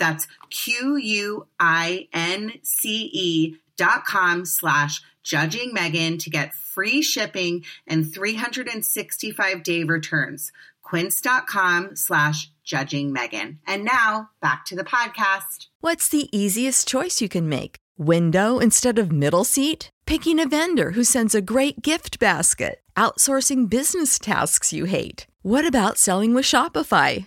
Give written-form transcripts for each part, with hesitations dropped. That's QUINCE.com/judgingmegan to get free shipping and 365-day returns. Quince.com/judgingmegan. And now back to the podcast. What's the easiest choice you can make? Window instead of middle seat? Picking a vendor who sends a great gift basket? Outsourcing business tasks you hate? What about selling with Shopify?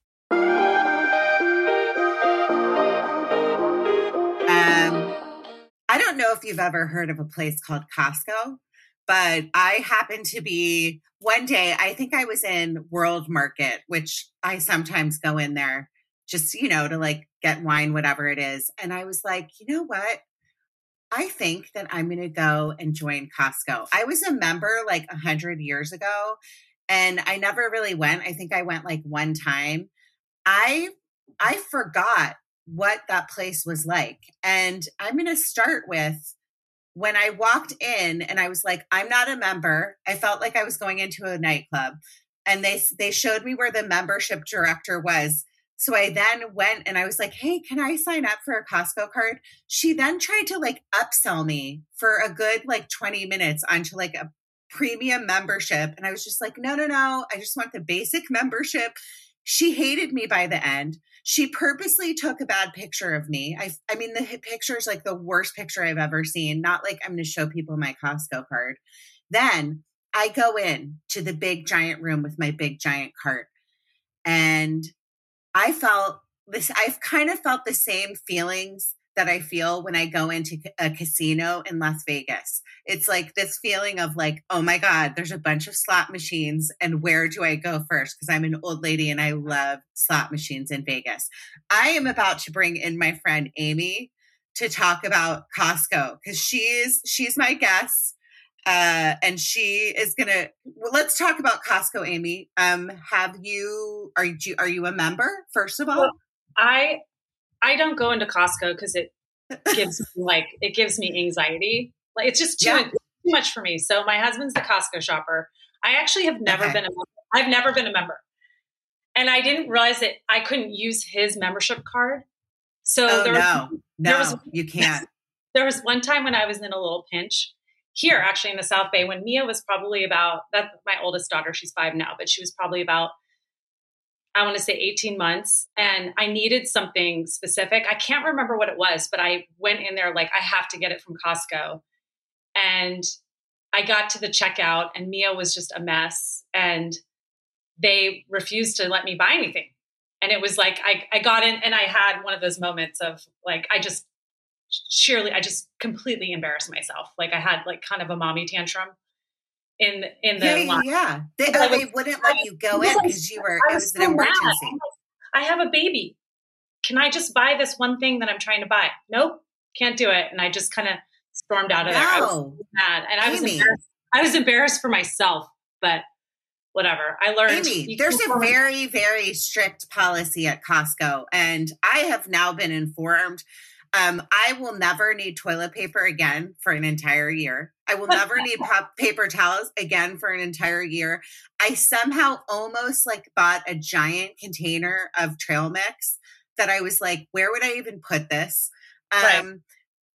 I don't know if you've ever heard of a place called Costco, but I happened to be one day, I think I was in World Market, which I sometimes go in there just, to like get wine, whatever it is. And I was like, you know what? I think that I'm going to go and join Costco. I was a member like 100 years ago and I never really went. I think I went like one time. I forgot what that place was like. And I'm going to start with when I walked in and I was like, I'm not a member. I felt like I was going into a nightclub and they showed me where the membership director was. So I then went and I was like, hey, can I sign up for a Costco card? She then tried to like upsell me for a good like 20 minutes onto like a premium membership. And I was just like, no, I just want the basic membership. She hated me by the end. She purposely took a bad picture of me. I mean, the picture is like the worst picture I've ever seen. Not like I'm going to show people my Costco card. Then I go in to the big giant room with my big giant cart. And I felt this, I've kind of felt the same feelings that I feel when I go into a casino in Las Vegas. It's like this feeling of like, oh my God, there's a bunch of slot machines and where do I go first? Because I'm an old lady and I love slot machines in Vegas. I am about to bring in my friend Amy to talk about Costco because she's my guest. And she is let's talk about Costco, Amy. Are you a member, first of all? Well, I don't go into Costco because it gives me anxiety. Like it's just too much for me. So my husband's the Costco shopper. I actually have never been a member. I've never been a member. And I didn't realize that I couldn't use his membership card. So you can't. There was one time when I was in a little pinch here, actually in the South Bay, when Mia was probably about, that's my oldest daughter, she's 5 now, but she was probably about I want to say 18 months, and I needed something specific. I can't remember what it was, but I went in there like, I have to get it from Costco. And I got to the checkout and Mia was just a mess and they refused to let me buy anything. And it was like, I got in and I had one of those moments of like, I just completely embarrassed myself. Like I had like kind of a mommy tantrum in the line. Yeah. They wouldn't let you go in because you were, it was an emergency. Like, I have a baby. Can I just buy this one thing that I'm trying to buy? Nope. Can't do it. And I just kind of stormed out of there. I was mad. And I was embarrassed for myself, but whatever. I learned. Amy, there's a very, very strict policy at Costco. And I have now been informed. I will never need toilet paper again for an entire year. I will never need paper towels again for an entire year. I somehow almost like bought a giant container of trail mix that I was like, where would I even put this? Right.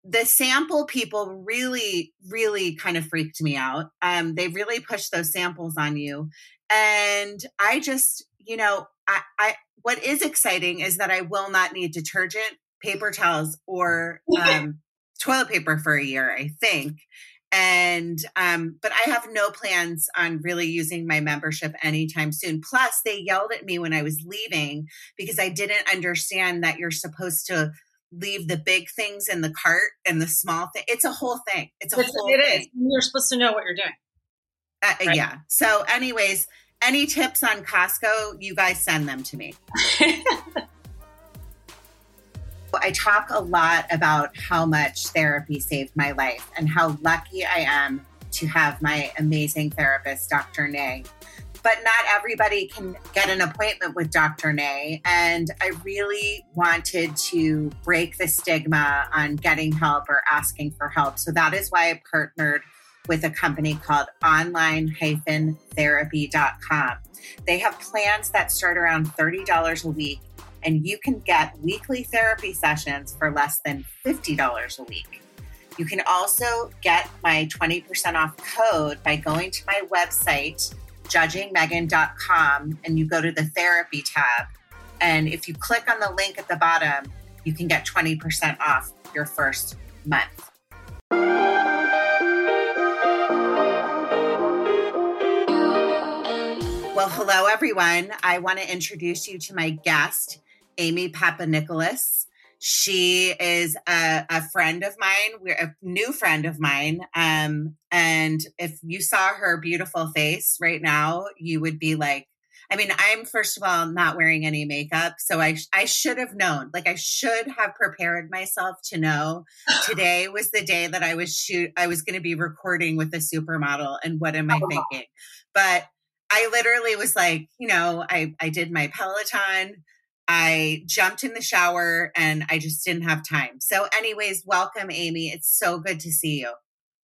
The sample people really, really kind of freaked me out. They really pushed those samples on you. And I just, you know, I what is exciting is that I will not need detergent, paper towels, or toilet paper for a year, I think. And, but I have no plans on really using my membership anytime soon. Plus, they yelled at me when I was leaving because I didn't understand that you're supposed to leave the big things in the cart and the small thing. It's a whole thing. It is. You're supposed to know what you're doing. Right? Yeah. So anyways, any tips on Costco, you guys send them to me. I talk a lot about how much therapy saved my life and how lucky I am to have my amazing therapist, Dr. Nay. But not everybody can get an appointment with Dr. Nay. And I really wanted to break the stigma on getting help or asking for help. So that is why I partnered with a company called online-therapy.com. They have plans that start around $30 a week. And you can get weekly therapy sessions for less than $50 a week. You can also get my 20% off code by going to my website, judgingmegan.com, and you go to the therapy tab. And if you click on the link at the bottom, you can get 20% off your first month. Well, hello, everyone. I want to introduce you to my guest, Amy Papanikolas. She is a friend of mine. We're a new friend of mine. And if you saw her beautiful face right now, you would be like, I mean, I'm first of all, not wearing any makeup. So I should have known, like I should have prepared myself to know today was the day that I was going to be recording with a supermodel. And what am I thinking? But I literally was like, you know, I did my Peloton. I jumped in the shower and I just didn't have time. So anyways, welcome, Amy. It's so good to see you.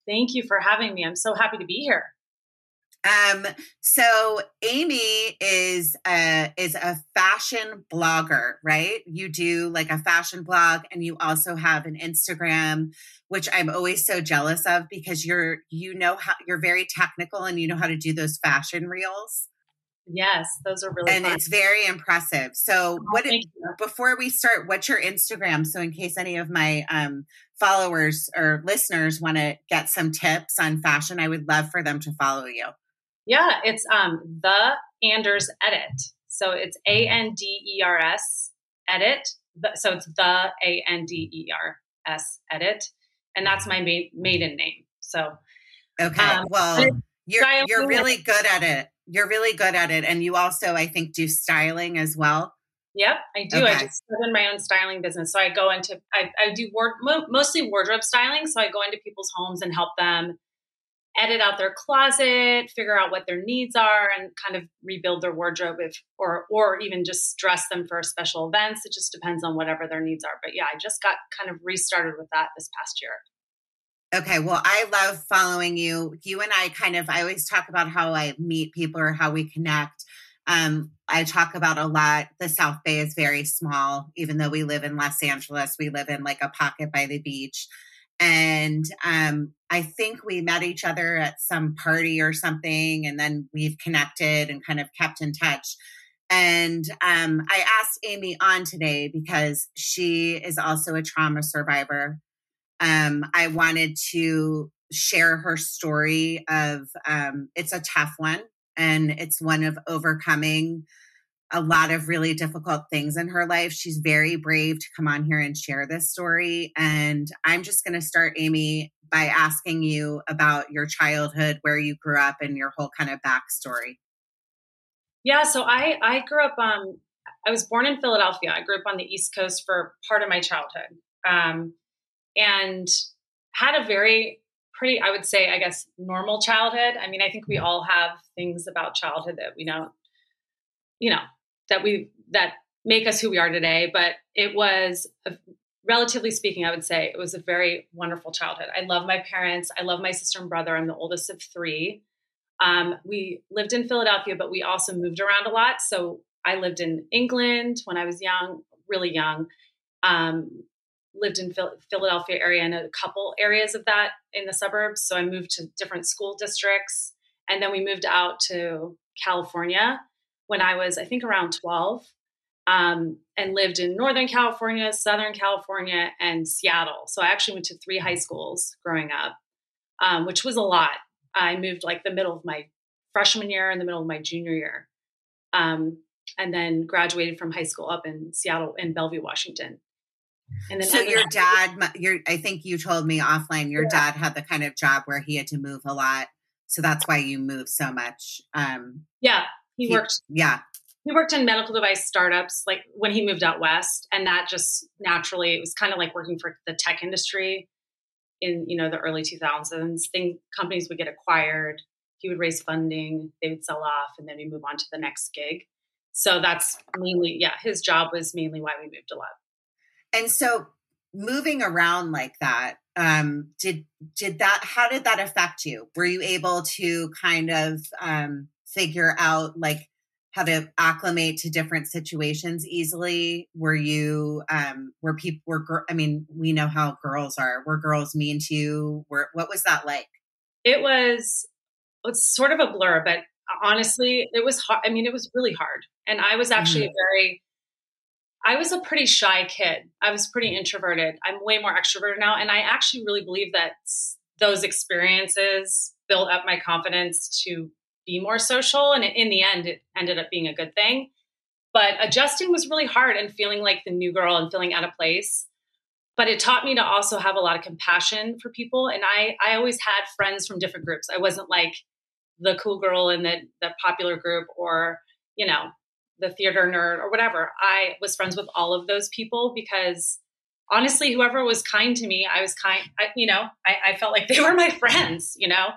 Thank you for having me. I'm so happy to be here. So Amy is a fashion blogger, right? You do like a fashion blog and you also have an Instagram, which I'm always so jealous of because you're very technical and you know how to do those fashion reels. Yes, those are really fun. It's very impressive. So before we start, what's your Instagram? So in case any of my followers or listeners want to get some tips on fashion, I would love for them to follow you. Yeah, it's the Anders Edit. So it's Anders Edit. So it's the Anders Edit. And that's my maiden name. So okay. Well, you're really good at it. You're really good at it. And you also, I think, do styling as well. Yep, I do. Okay. I just run my own styling business. So I go into, I do mostly wardrobe styling. So I go into people's homes and help them edit out their closet, figure out what their needs are and kind of rebuild their wardrobe or even just dress them for special events. It just depends on whatever their needs are. But yeah, I just got kind of restarted with that this past year. Okay. Well, I love following you. You and I I always talk about how I meet people or how we connect. I talk about a lot. The South Bay is very small, even though we live in Los Angeles, we live in like a pocket by the beach. And I think we met each other at some party or something, and then we've connected and kind of kept in touch. And I asked Amy on today because she is also a trauma survivor. I wanted to share her story of, it's a tough one, and it's one of overcoming a lot of really difficult things in her life. She's very brave to come on here and share this story. And I'm just going to start, Amy, by asking you about your childhood, where you grew up, and your whole kind of backstory. Yeah. So I grew up, I was born in Philadelphia. I grew up on the East Coast for part of my childhood. And had a pretty normal childhood. I mean, I think we all have things about childhood that we don't, that make us who we are today, but it was, relatively speaking, I would say it was a very wonderful childhood. I love my parents. I love my sister and brother. I'm the oldest of three. We lived in Philadelphia, but we also moved around a lot. So I lived in England when I was young, really young, lived in Philadelphia area and a couple areas of that in the suburbs. So I moved to different school districts, and then we moved out to California when I was, I think, around 12, and lived in Northern California, Southern California, and Seattle. So I actually went to three high schools growing up, which was a lot. I moved like the middle of my freshman year and the middle of my junior year, and then graduated from high school up in Seattle, in Bellevue, Washington. And then so your dad, I think you told me offline, your dad had the kind of job where he had to move a lot. So that's why you moved so much. Yeah. He worked in medical device startups, like when he moved out West, and that just naturally, it was kind of like working for the tech industry in, the early 2000s. Companies would get acquired. He would raise funding, they would sell off, and then we move on to the next gig. So that's mainly, his job was mainly why we moved a lot. And so moving around like that, how did that affect you? Were you able to kind of figure out like how to acclimate to different situations easily? Were you, we know how girls are. Were girls mean to you? What was that like? It's sort of a blur, but honestly, it was hard. I mean, it was really hard. And I was actually I was a pretty shy kid. I was pretty introverted. I'm way more extroverted now. And I actually really believe that those experiences built up my confidence to be more social. And in the end, it ended up being a good thing. But adjusting was really hard, and feeling like the new girl and feeling out of place. But it taught me to also have a lot of compassion for people. And I always had friends from different groups. I wasn't like the cool girl in the popular group, or, the theater nerd or whatever. I was friends with all of those people because honestly, whoever was kind to me, I was kind, I felt like they were my friends, Yeah.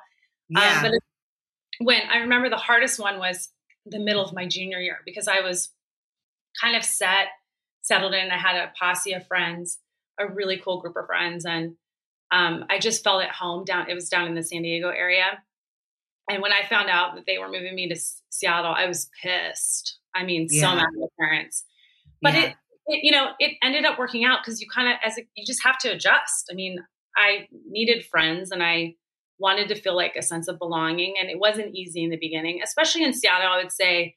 When I remember the hardest one was the middle of my junior year, because I was kind of settled in. I had a posse of friends, a really cool group of friends. And I just felt at home it was down in the San Diego area. And when I found out that they were moving me to Seattle, I was pissed. I mean, so mad at my parents, but it ended up working out because you kind of, you just have to adjust. I mean, I needed friends and I wanted to feel like a sense of belonging, and it wasn't easy in the beginning, especially in Seattle. I would say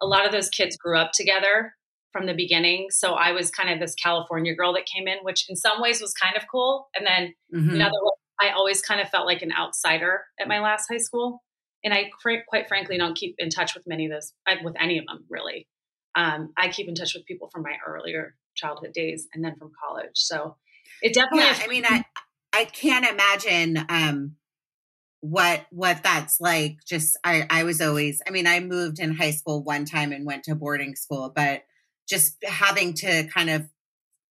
a lot of those kids grew up together from the beginning. So I was kind of this California girl that came in, which in some ways was kind of cool. And then in other ways, I always kind of felt like an outsider at my last high school. And I quite frankly don't keep in touch with with any of them, really. I keep in touch with people from my earlier childhood days and then from college. So it definitely... Yeah, I can't imagine what that's like. Just, I was always... I moved in high school one time and went to boarding school, but just having to kind of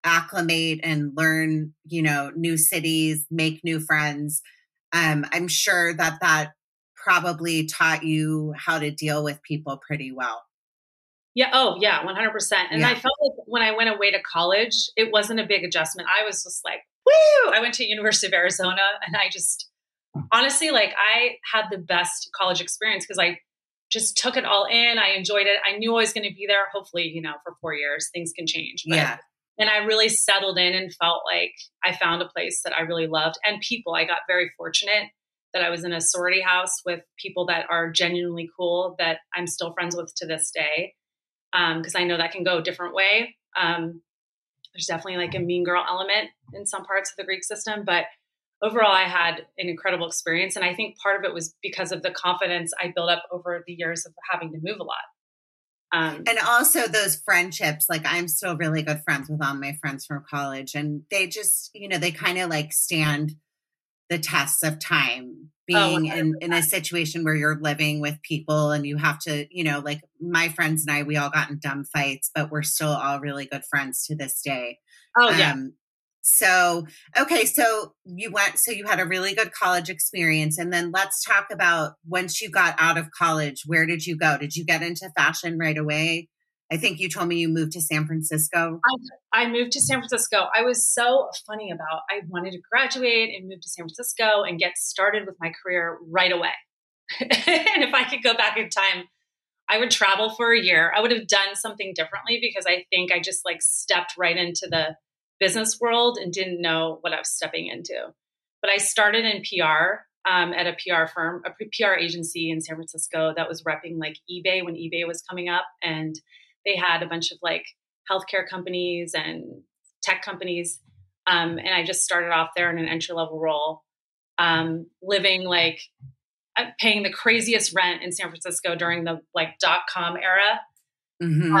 acclimate and learn, new cities, make new friends. I'm sure that probably taught you how to deal with people pretty well. Yeah. Oh yeah. 100%. And I felt like when I went away to college, it wasn't a big adjustment. I was just like, woo, I went to University of Arizona, and I just honestly, like, I had the best college experience because I just took it all in. I enjoyed it. I knew I was going to be there. Hopefully, for 4 years, things can change. But and I really settled in and felt like I found a place that I really loved and people. I got very fortunate that I was in a sorority house with people that are genuinely cool that I'm still friends with to this day. because I know that can go a different way. There's definitely like a mean girl element in some parts of the Greek system, but overall I had an incredible experience. And I think part of it was because of the confidence I built up over the years of having to move a lot. And also those friendships, like I'm still really good friends with all my friends from college, and they just, you know, they kind of like stand the tests of time, being in a situation where you're living with people and you have to, you know, like my friends and I, we all got in dumb fights, but we're still all really good friends to this day. Oh, yeah. So, okay. So you had a really good college experience. And then let's talk about once you got out of college, where did you go? Did you get into fashion right away? I think you told me you moved to San Francisco. I moved to San Francisco. I was so funny about, I wanted to graduate and move to San Francisco and get started with my career right away. And if I could go back in time, I would travel for a year. I would have done something differently because I think I just like stepped right into the business world and didn't know what I was stepping into. But I started in PR at a PR firm, a PR agency in San Francisco that was repping like eBay when eBay was coming up. And they had a bunch of like healthcare companies and tech companies. And I just started off there in an entry-level role, living like paying the craziest rent in San Francisco during the like .com era, mm-hmm.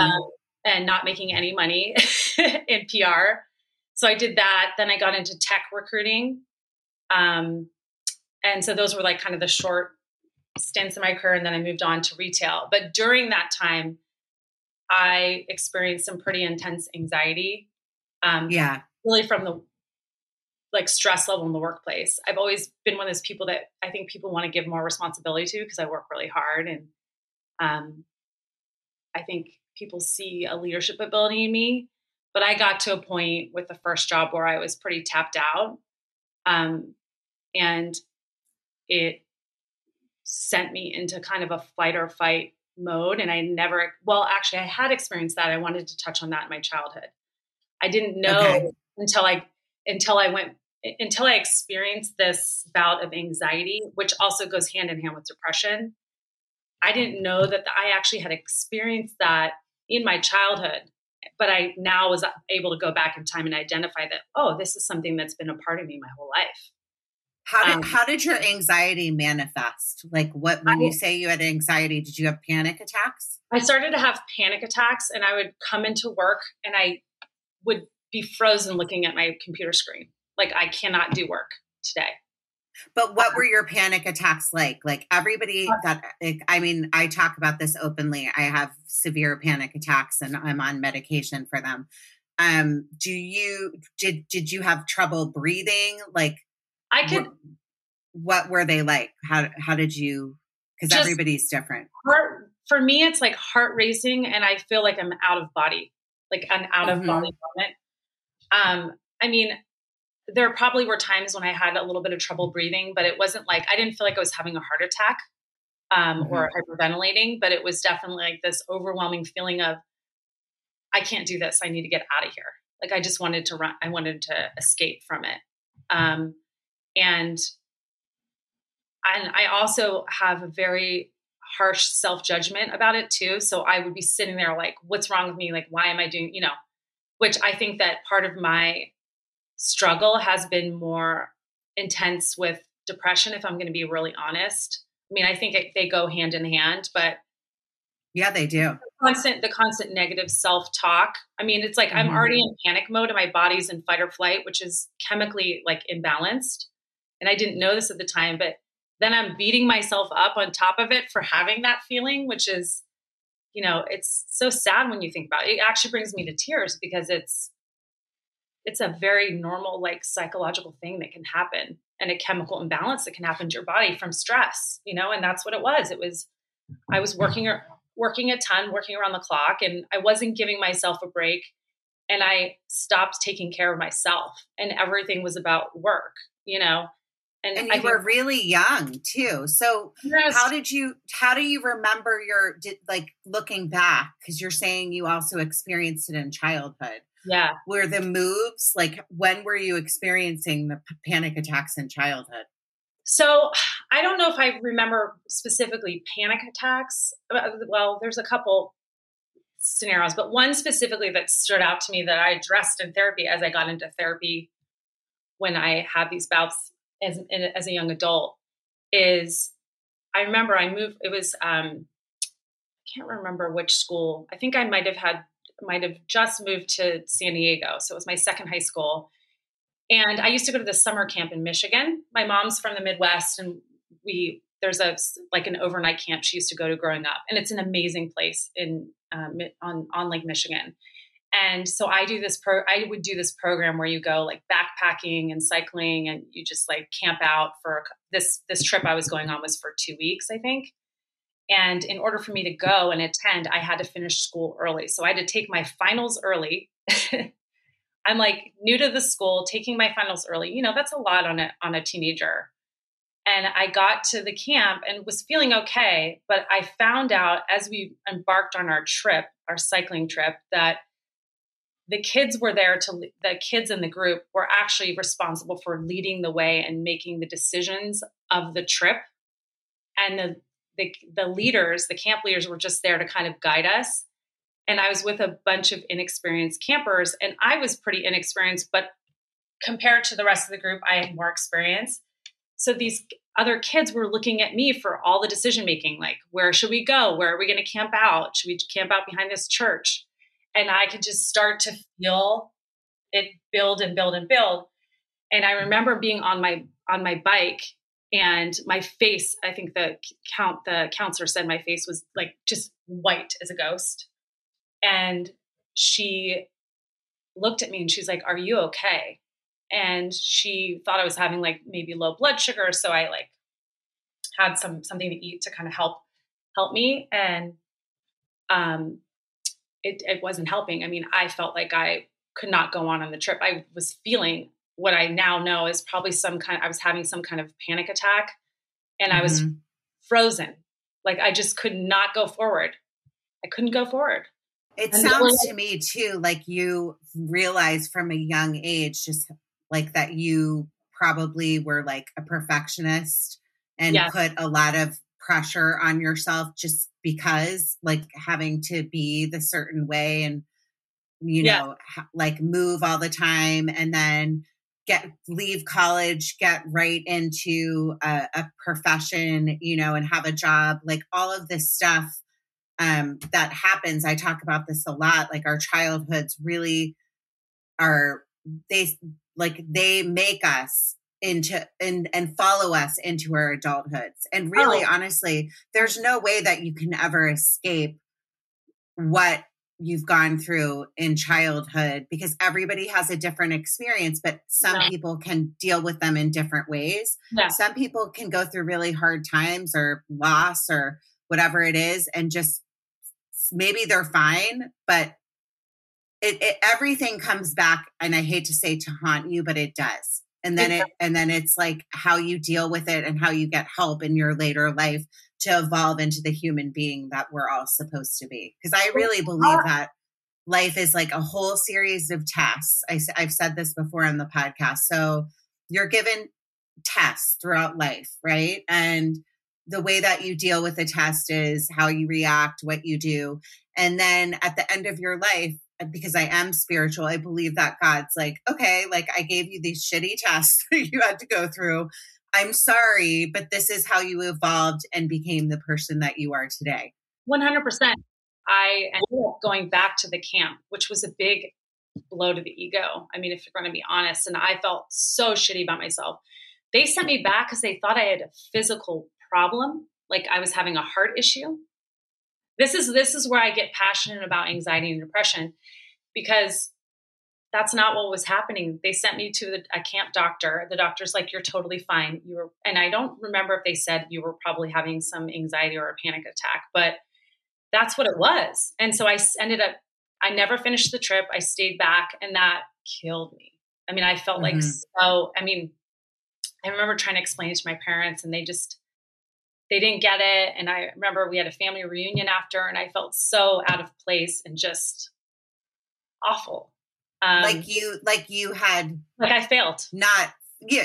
And not making any money in PR. So I did that. Then I got into tech recruiting. And so those were like kind of the short stints in my career. And then I moved on to retail. But during that time, I experienced some pretty intense anxiety. Really from the like stress level in the workplace. I've always been one of those people that I think people want to give more responsibility to because I work really hard. And I think people see a leadership ability in me. But I got to a point with the first job where I was pretty tapped out. And it sent me into kind of a fight or flight mode. And I had experienced that. I wanted to touch on that in my childhood. I didn't know until I experienced this bout of anxiety, which also goes hand in hand with depression. I didn't know that I actually had experienced that in my childhood. But I now was able to go back in time and identify that, oh, this is something that's been a part of me my whole life. How did your anxiety manifest? Like when you say you had anxiety, did you have panic attacks? I started to have panic attacks, and I would come into work and I would be frozen looking at my computer screen. Like I cannot do work today. But what were your panic attacks like? Like everybody I talk about this openly. I have severe panic attacks and I'm on medication for them. Did you have trouble breathing? Like what were they like? How did you, because everybody's different. For me, it's like heart racing and I feel like I'm out of body, like an out of body moment. There probably were times when I had a little bit of trouble breathing, but it wasn't like, I didn't feel like I was having a heart attack or hyperventilating, but it was definitely like this overwhelming feeling of, I can't do this. I need to get out of here. Like, I just wanted to run. I wanted to escape from it. And I also have a very harsh self-judgment about it too. So I would be sitting there like, what's wrong with me? Like, why am I doing, you know, which I think that part of my struggle has been more intense with depression, if I'm going to be really honest. I mean, I think they go hand in hand, but yeah, they do. The constant negative self-talk. I mean, it's like, I'm already in panic mode and my body's in fight or flight, which is chemically like imbalanced. And I didn't know this at the time, but then I'm beating myself up on top of it for having that feeling, which is, you know, it's so sad when you think about it. It actually brings me to tears because it's a very normal, like psychological thing that can happen and a chemical imbalance that can happen to your body from stress, you know, and that's what it was. It was, I was working a ton, working around the clock, and I wasn't giving myself a break, and I stopped taking care of myself, and everything was about work, you know, and you were really young too. So yes. How do you remember your, like looking back? 'Cause you're saying you also experienced it in childhood. Yeah. Were the moves, like when were you experiencing the panic attacks in childhood? So I don't know if I remember specifically panic attacks. Well, there's a couple scenarios, but one specifically that stood out to me that I addressed in therapy as I got into therapy when I had these bouts as a young adult is I remember I moved, it was, I can't remember which school. I think I might have just moved to San Diego. So it was my second high school. And I used to go to the summer camp in Michigan. My mom's from the Midwest and there's an overnight camp she used to go to growing up. And it's an amazing place on Lake Michigan. And so I would do this program where you go like backpacking and cycling and you just like camp out for this trip I was going on was for 2 weeks, I think. And in order for me to go and attend, I had to finish school early. So I had to take my finals early. I'm like new to the school, taking my finals early. You know, that's a lot on a teenager. And I got to the camp and was feeling okay. But I found out as we embarked on our trip, our cycling trip, that the kids in the group were actually responsible for leading the way and making the decisions of the trip. And the camp leaders were just there to kind of guide us. And I was with a bunch of inexperienced campers and I was pretty inexperienced, but compared to the rest of the group, I had more experience. So these other kids were looking at me for all the decision-making, like, where should we go? Where are we going to camp out? Should we camp out behind this church? And I could just start to feel it build and build and build. And I remember being on my bike and my face, I think the counselor said my face was like just white as a ghost. And she looked at me and she's like, "Are you okay?" And she thought I was having like maybe low blood sugar. So I like had something to eat to kind of help me. And it wasn't helping. I mean, I felt like I could not go on the trip. I was feeling what I now know is probably I was having some kind of panic attack and I was frozen. Like I just could not go forward. I couldn't go forward. It sounds to me too, like you realized from a young age, just like that you probably were like a perfectionist and put a lot of pressure on yourself just because like having to be the certain way and, you know, like move all the time and then leave college, get right into a profession, you know, and have a job, like all of this stuff. That happens. I talk about this a lot. Like our childhoods really they make us into and follow us into our adulthoods. And really, honestly, there's no way that you can ever escape what you've gone through in childhood because everybody has a different experience, but some people can deal with them in different ways. Yeah. Some people can go through really hard times or loss or whatever it is and just maybe they're fine, but it everything comes back. And I hate to say to haunt you, but it does. And then it's like how you deal with it and how you get help in your later life to evolve into the human being that we're all supposed to be. Because I really believe that life is like a whole series of tests. I've said this before on the podcast. So you're given tests throughout life, right? And the way that you deal with the test is how you react, what you do. And then at the end of your life, because I am spiritual, I believe that God's like, okay, like I gave you these shitty tests that you had to go through. I'm sorry, but this is how you evolved and became the person that you are today. 100%. I ended up going back to the camp, which was a big blow to the ego. I mean, if you're going to be honest, and I felt so shitty about myself. They sent me back because they thought I had a physical problem. Like I was having a heart issue. This is where I get passionate about anxiety and depression because that's not what was happening. They sent me to a camp doctor. The doctor's like, "You're totally fine." And I don't remember if they said you were probably having some anxiety or a panic attack, but that's what it was. And so I never finished the trip. I stayed back and that killed me. I mean, I felt like, I remember trying to explain it to my parents and they didn't get it. And I remember we had a family reunion after, and I felt so out of place and just awful. I failed.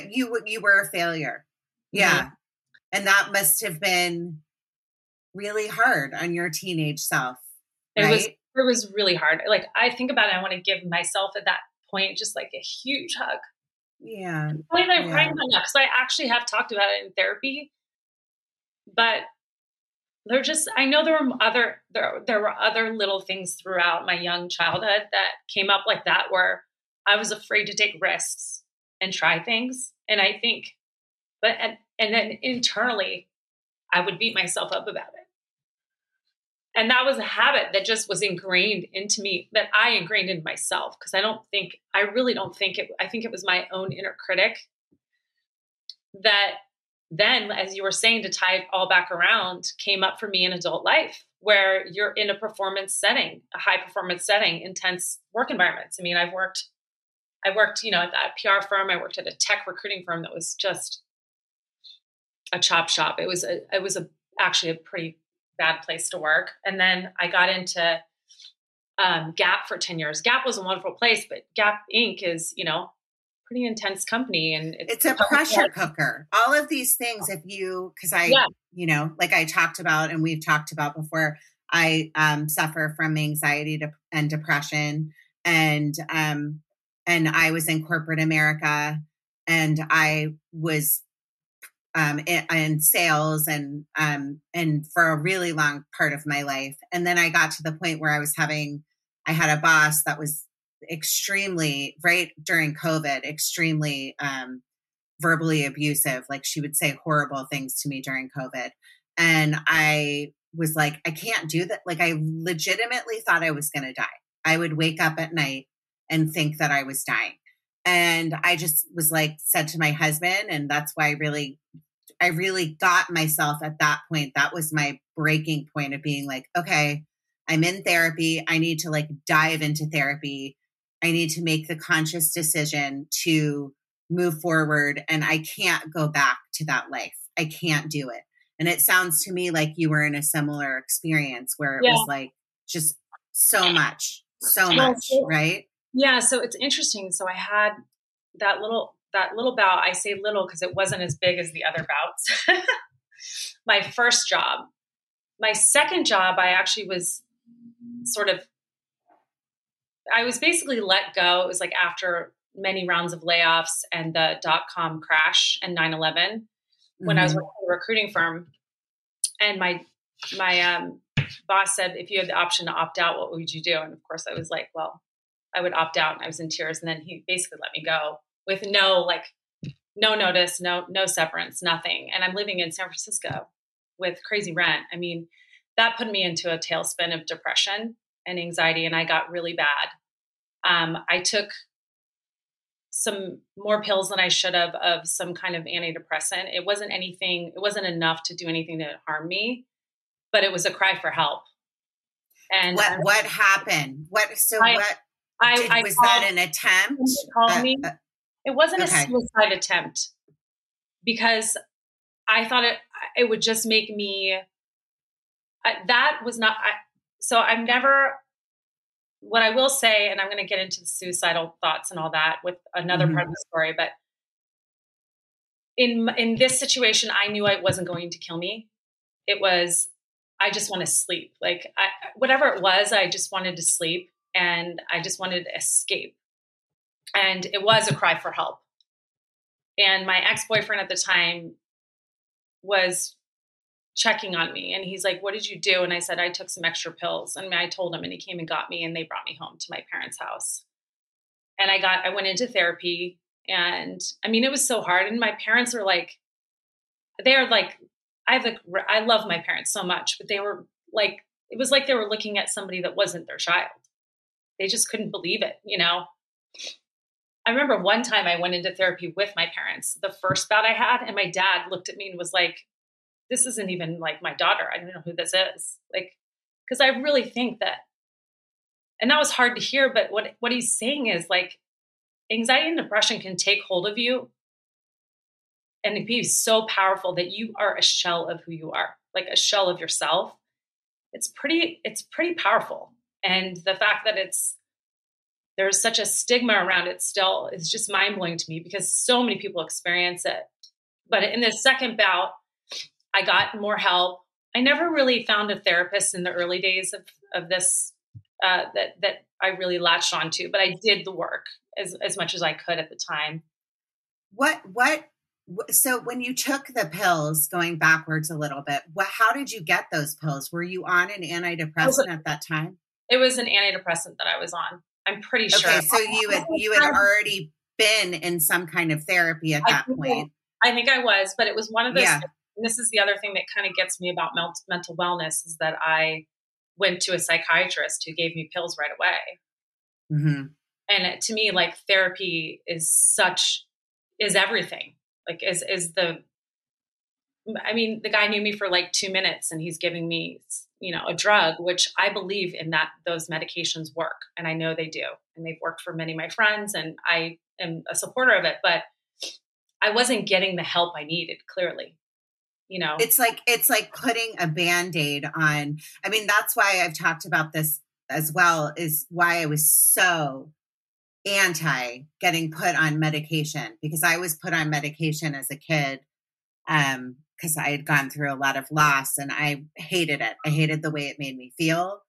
You were a failure. Yeah. Mm-hmm. And that must have been really hard on your teenage self. It was It was really hard. Like, I think about it, I want to give myself at that point just like a huge hug. Yeah. Why did I cry enough? Because I actually have talked about it in therapy, but there just, I know there were other little things throughout my young childhood that came up like that, where I was afraid to take risks and try things. And I think, and then internally I would beat myself up about it. And that was a habit that just was ingrained into me, that I ingrained in myself. Cause I think it was my own inner critic that then, as you were saying, to tie it all back around, came up for me in adult life, where you're in a performance setting, a high performance setting, intense work environments. I mean, I worked, you know, at that PR firm. I worked at a tech recruiting firm that was just a chop shop. It was actually a pretty bad place to work. And then I got into Gap for 10 years. Gap was a wonderful place, but Gap Inc. is, you know, pretty intense company. And it's a pressure cooker. All of these things, you know, like I talked about, and we've talked about before, I suffer from anxiety and depression. And I was in corporate America, and I was in sales and for a really long part of my life. And then I got to the point where I had a boss that was extremely, right during COVID, extremely verbally abusive. Like, she would say horrible things to me during COVID. And I was like, I can't do that. Like, I legitimately thought I was going to die. I would wake up at night and think that I was dying. And I just was like, said to my husband, and that's why I really got myself at that point. That was my breaking point of being like, okay, I'm in therapy. I need to like dive into therapy. I need to make the conscious decision to move forward. And I can't go back to that life. I can't do it. And it sounds to me like you were in a similar experience where it was like, just so much, right? Yeah. So it's interesting. So I had that little bout. I say little because it wasn't as big as the other bouts. My first job. My second job, I actually was basically let go. It was like after many rounds of layoffs and the .com crash and 9/11, when I was working at a recruiting firm, and my boss said, if you had the option to opt out, what would you do? And of course I was like, well, I would opt out, and I was in tears. And then he basically let me go with no notice, no severance, nothing. And I'm living in San Francisco with crazy rent. I mean, that put me into a tailspin of depression and anxiety. And I got really bad. I took some more pills than I should have of some kind of antidepressant. It wasn't anything. It wasn't enough to do anything to harm me, but it was a cry for help. And what happened? Was that an attempt? It wasn't a suicide attempt, because I thought it would just make me, so I've never, what I will say, and I'm going to get into the suicidal thoughts and all that with another part of the story, but in this situation, I knew it wasn't going to kill me. It was, I just want to sleep. Like, whatever it was, I just wanted to sleep. And I just wanted to escape. And it was a cry for help. And my ex-boyfriend at the time was checking on me. And he's like, what did you do? And I said, I took some extra pills. And I told him, and he came and got me, and they brought me home to my parents' house. And I went into therapy. And I mean, it was so hard. And my parents were like, I love my parents so much, but they were like, it was like they were looking at somebody that wasn't their child. They just couldn't believe it, you know? I remember one time I went into therapy with my parents, the first bout I had, and my dad looked at me and was like, this isn't even like my daughter. I don't know who this is. Like, because I really think that, and that was hard to hear, but what he's saying is like, anxiety and depression can take hold of you and it be so powerful that you are a shell of who you are, like a shell of yourself. It's pretty powerful. And the fact that there's such a stigma around it still is just mind blowing to me, because so many people experience it. But in the second bout, I got more help. I never really found a therapist in the early days of this that I really latched onto, but I did the work as much as I could at the time. So when you took the pills, going backwards a little bit, how did you get those pills? Were you on an antidepressant at that time? It was an antidepressant that I was on. I'm pretty sure. Okay, so you had already been in some kind of therapy at that point. I think I was, but it was one of those. Yeah. And this is the other thing that kind of gets me about mental wellness is that I went to a psychiatrist who gave me pills right away. Mm-hmm. And to me, like, therapy is everything. Like, the guy knew me for like 2 minutes and he's giving me, a drug, which I believe in that those medications work. And I know they do. And they've worked for many of my friends, and I am a supporter of it, but I wasn't getting the help I needed, clearly. It's like putting a Band-Aid on. I mean, that's why I've talked about this as well, is why I was so anti getting put on medication, because I was put on medication as a kid because I had gone through a lot of loss and I hated it. I hated the way it made me feel.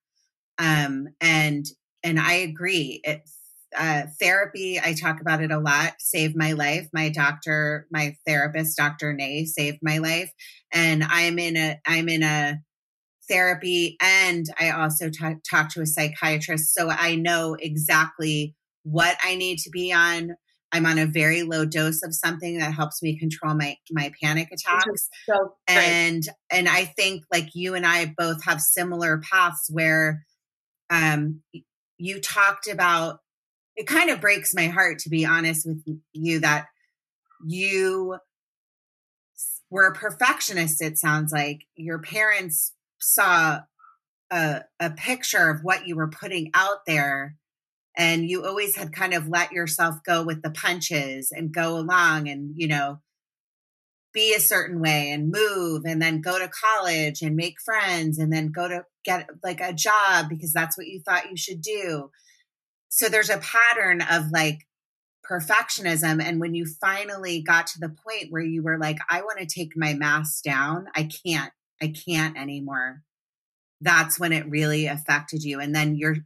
And I agree. Therapy, I talk about it a lot, saved my life. My doctor, my therapist, Dr. Nay, saved my life. And I'm in a therapy, and I also talk to a psychiatrist. So I know exactly what I need to be on. I'm on a very low dose of something that helps me control my panic attacks. So and I think, like, you and I both have similar paths where you talked about, it kind of breaks my heart, to be honest with you, that you were a perfectionist. It sounds like your parents saw a picture of what you were putting out there, and you always had kind of let yourself go with the punches and go along and, be a certain way and move and then go to college and make friends and then go to get like a job because that's what you thought you should do. So there's a pattern of like perfectionism. And when you finally got to the point where you were like, I want to take my mask down, I can't anymore. That's when it really affected you. And then you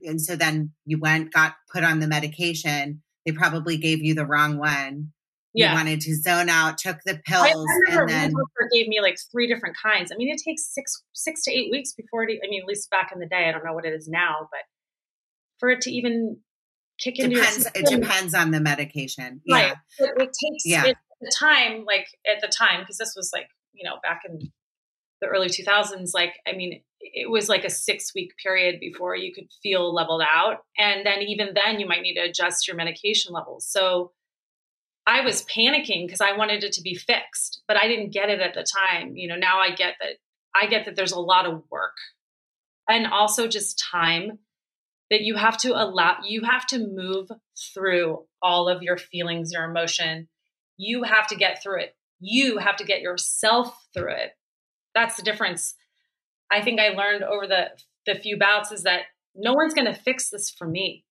got put on the medication. They probably gave you the wrong one. Yeah. You wanted to zone out, took the pills. I remember my doctor gave me like 3 different kinds. I mean, it takes six to 8 weeks before at least back in the day, I don't know what it is now, but for it to even kick into your system. It depends on the medication. Yeah. Right. It takes the time, like at the time, because this was like, back in the early 2000s, like, I mean, it was like a 6-week period before you could feel leveled out. And then even then you might need to adjust your medication levels. So I was panicking because I wanted it to be fixed, but I didn't get it at the time. Now I get that there's a lot of work and also just time that you have to move through all of your feelings, your emotion. You have to get through it. You have to get yourself through it. That's the difference. I think I learned over the few bouts is that no one's going to fix this for me.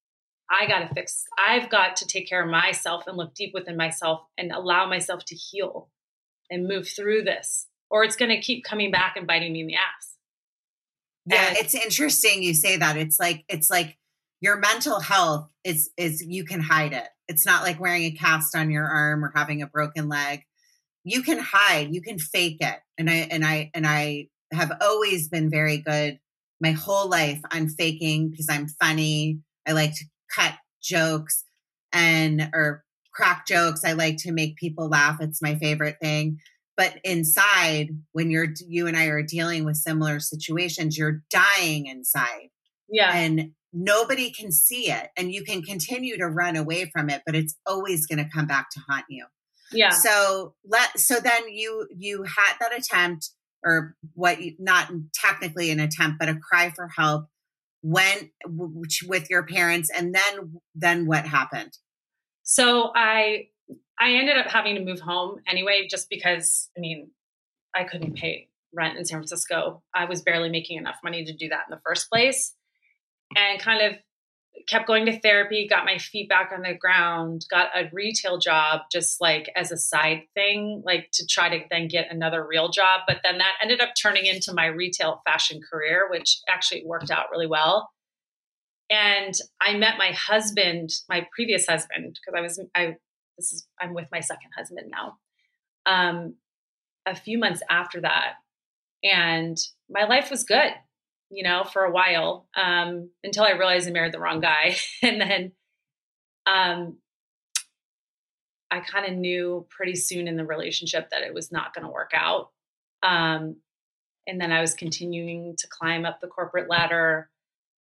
I've got to take care of myself and look deep within myself and allow myself to heal and move through this, or it's going to keep coming back and biting me in the ass. Yeah, it's interesting you say that. It's like your mental health is you can hide it. It's not like wearing a cast on your arm or having a broken leg. You can hide, you can fake it. And I have always been very good my whole life on faking because I'm funny. I like to cut jokes or crack jokes. I like to make people laugh. It's my favorite thing. But inside, when you and I are dealing with similar situations, you're dying inside. Yeah. And nobody can see it. And you can continue to run away from it, but it's always going to come back to haunt you. Yeah. So then you had that attempt, or not technically an attempt, but a cry for help with your parents. And then what happened? So I ended up having to move home anyway, just because, I mean, I couldn't pay rent in San Francisco. I was barely making enough money to do that in the first place, and kind of kept going to therapy, got my feet back on the ground, got a retail job just like as a side thing, like to try to then get another real job. But then that ended up turning into my retail fashion career, which actually worked out really well. And I met my husband, my previous husband, because I'm with my second husband now, a few months after that. And my life was good, you know, for a while, until I realized I married the wrong guy. And then, I kind of knew pretty soon in the relationship that it was not going to work out. And then I was continuing to climb up the corporate ladder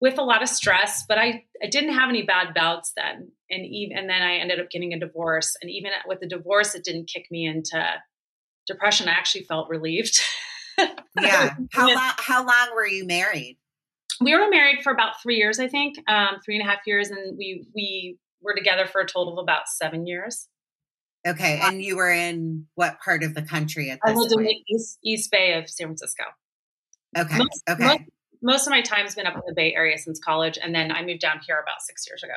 with a lot of stress, but I didn't have any bad bouts then. And then I ended up getting a divorce. And even with the divorce, it didn't kick me into depression. I actually felt relieved. Yeah. How long were you married? We were married for about 3 years, I think, 3.5 years. And we were together for a total of about 7 years. Okay. And you were in what part of the country at this point? I lived in the East Bay of San Francisco. Okay. Most of my time's been up in the Bay Area since college. And then I moved down here about 6 years ago.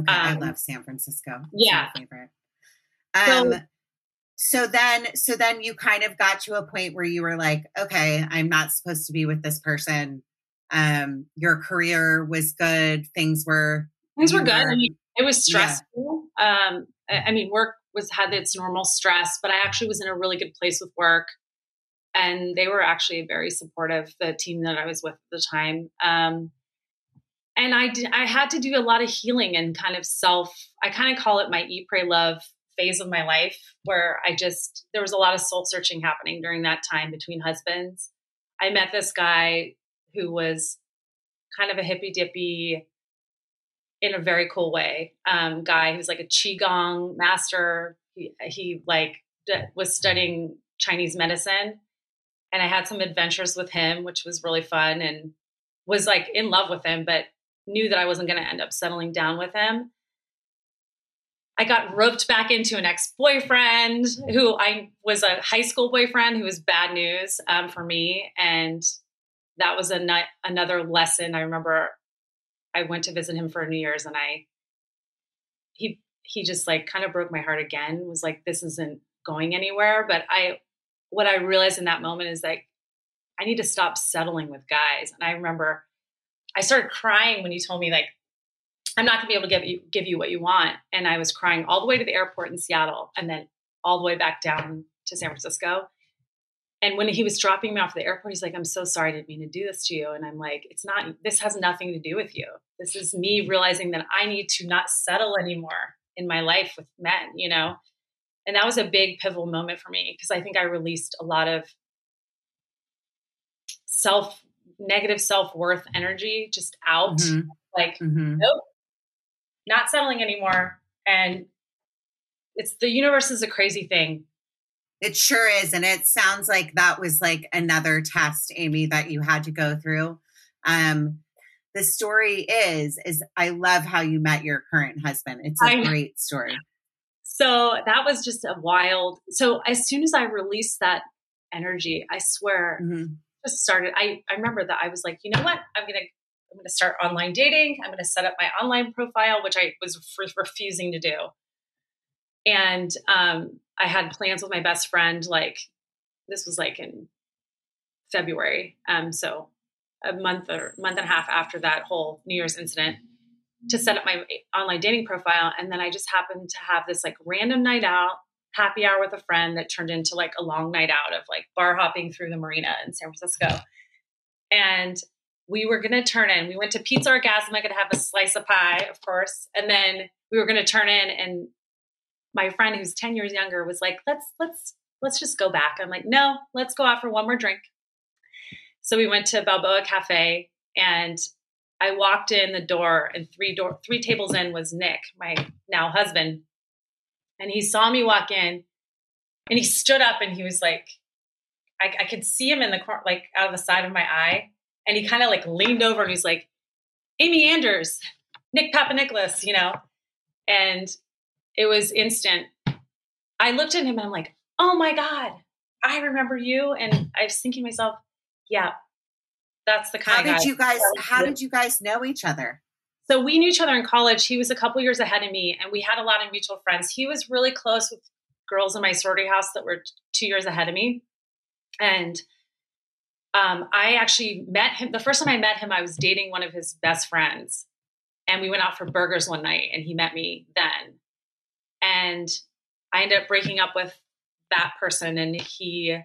Okay, I love San Francisco. It's my favorite. So then you kind of got to a point where you were like, okay, I'm not supposed to be with this person. Your career was good. Things were good. I mean, it was stressful. Yeah. Work had its normal stress, but I actually was in a really good place with work, and they were actually very supportive. The team that I was with at the time. And I had to do a lot of healing and kind of I kind of call it my eat, pray, love phase of my life, where there was a lot of soul searching happening during that time between husbands. I met this guy who was kind of a hippy dippy in a very cool way. Guy who's like a Qigong master. He was studying Chinese medicine, and I had some adventures with him, which was really fun, and was like in love with him, but knew that I wasn't going to end up settling down with him. I got roped back into an ex-boyfriend who I was a high school boyfriend who was bad news for me. And that was another lesson. I remember I went to visit him for New Year's, and he just like kind of broke my heart again, was like, this isn't going anywhere. But what I realized in that moment is like, I need to stop settling with guys. And I remember I started crying when you told me like, I'm not gonna be able to give you what you want. And I was crying all the way to the airport in Seattle, and then all the way back down to San Francisco. And when he was dropping me off at the airport, he's like, I'm so sorry, I didn't mean to do this to you. And I'm like, this has nothing to do with you. This is me realizing that I need to not settle anymore in my life with men, you know? And that was a big pivotal moment for me, because I think I released a lot of negative self-worth energy just out. Mm-hmm. Like, nope, not settling anymore. And the universe is a crazy thing. It sure is. And it sounds like that was like another test, Amy, that you had to go through. The story is I love how you met your current husband. It's a great story. So that was just so as soon as I released that energy, I swear, just started. I remember that I was like, you know what? I'm going to start online dating. I'm going to set up my online profile, which I was refusing to do. And, I had plans with my best friend. Like, this was like in February. So a month and a half after that whole New Year's incident, to set up my online dating profile. And then I just happened to have this like random night out, happy hour with a friend, that turned into like a long night out of like bar hopping through the Marina in San Francisco. And we were going to turn in. We went to Pizza Orgasm. I could have a slice of pie, of course. And then we were going to turn in, and my friend who's 10 years younger was like, let's just go back. I'm like, no, let's go out for one more drink. So we went to Balboa Cafe, and I walked in the door, and three tables in was Nick, my now husband. And he saw me walk in, and he stood up, and he was like, I could see him in the corner, like out of the side of my eye. And he kind of like leaned over, and he's like, Amy Anders, Nick Papanikolas, you know? And it was instant. I looked at him, and I'm like, oh my God, I remember you. And I was thinking to myself, yeah, that's the kind of guy. How did you guys know each other? So we knew each other in college. He was a couple years ahead of me, and we had a lot of mutual friends. He was really close with girls in my sorority house that were 2 years ahead of me. And I actually met him. The first time I met him, I was dating one of his best friends, and we went out for burgers one night, and he met me then. And I ended up breaking up with that person. And he,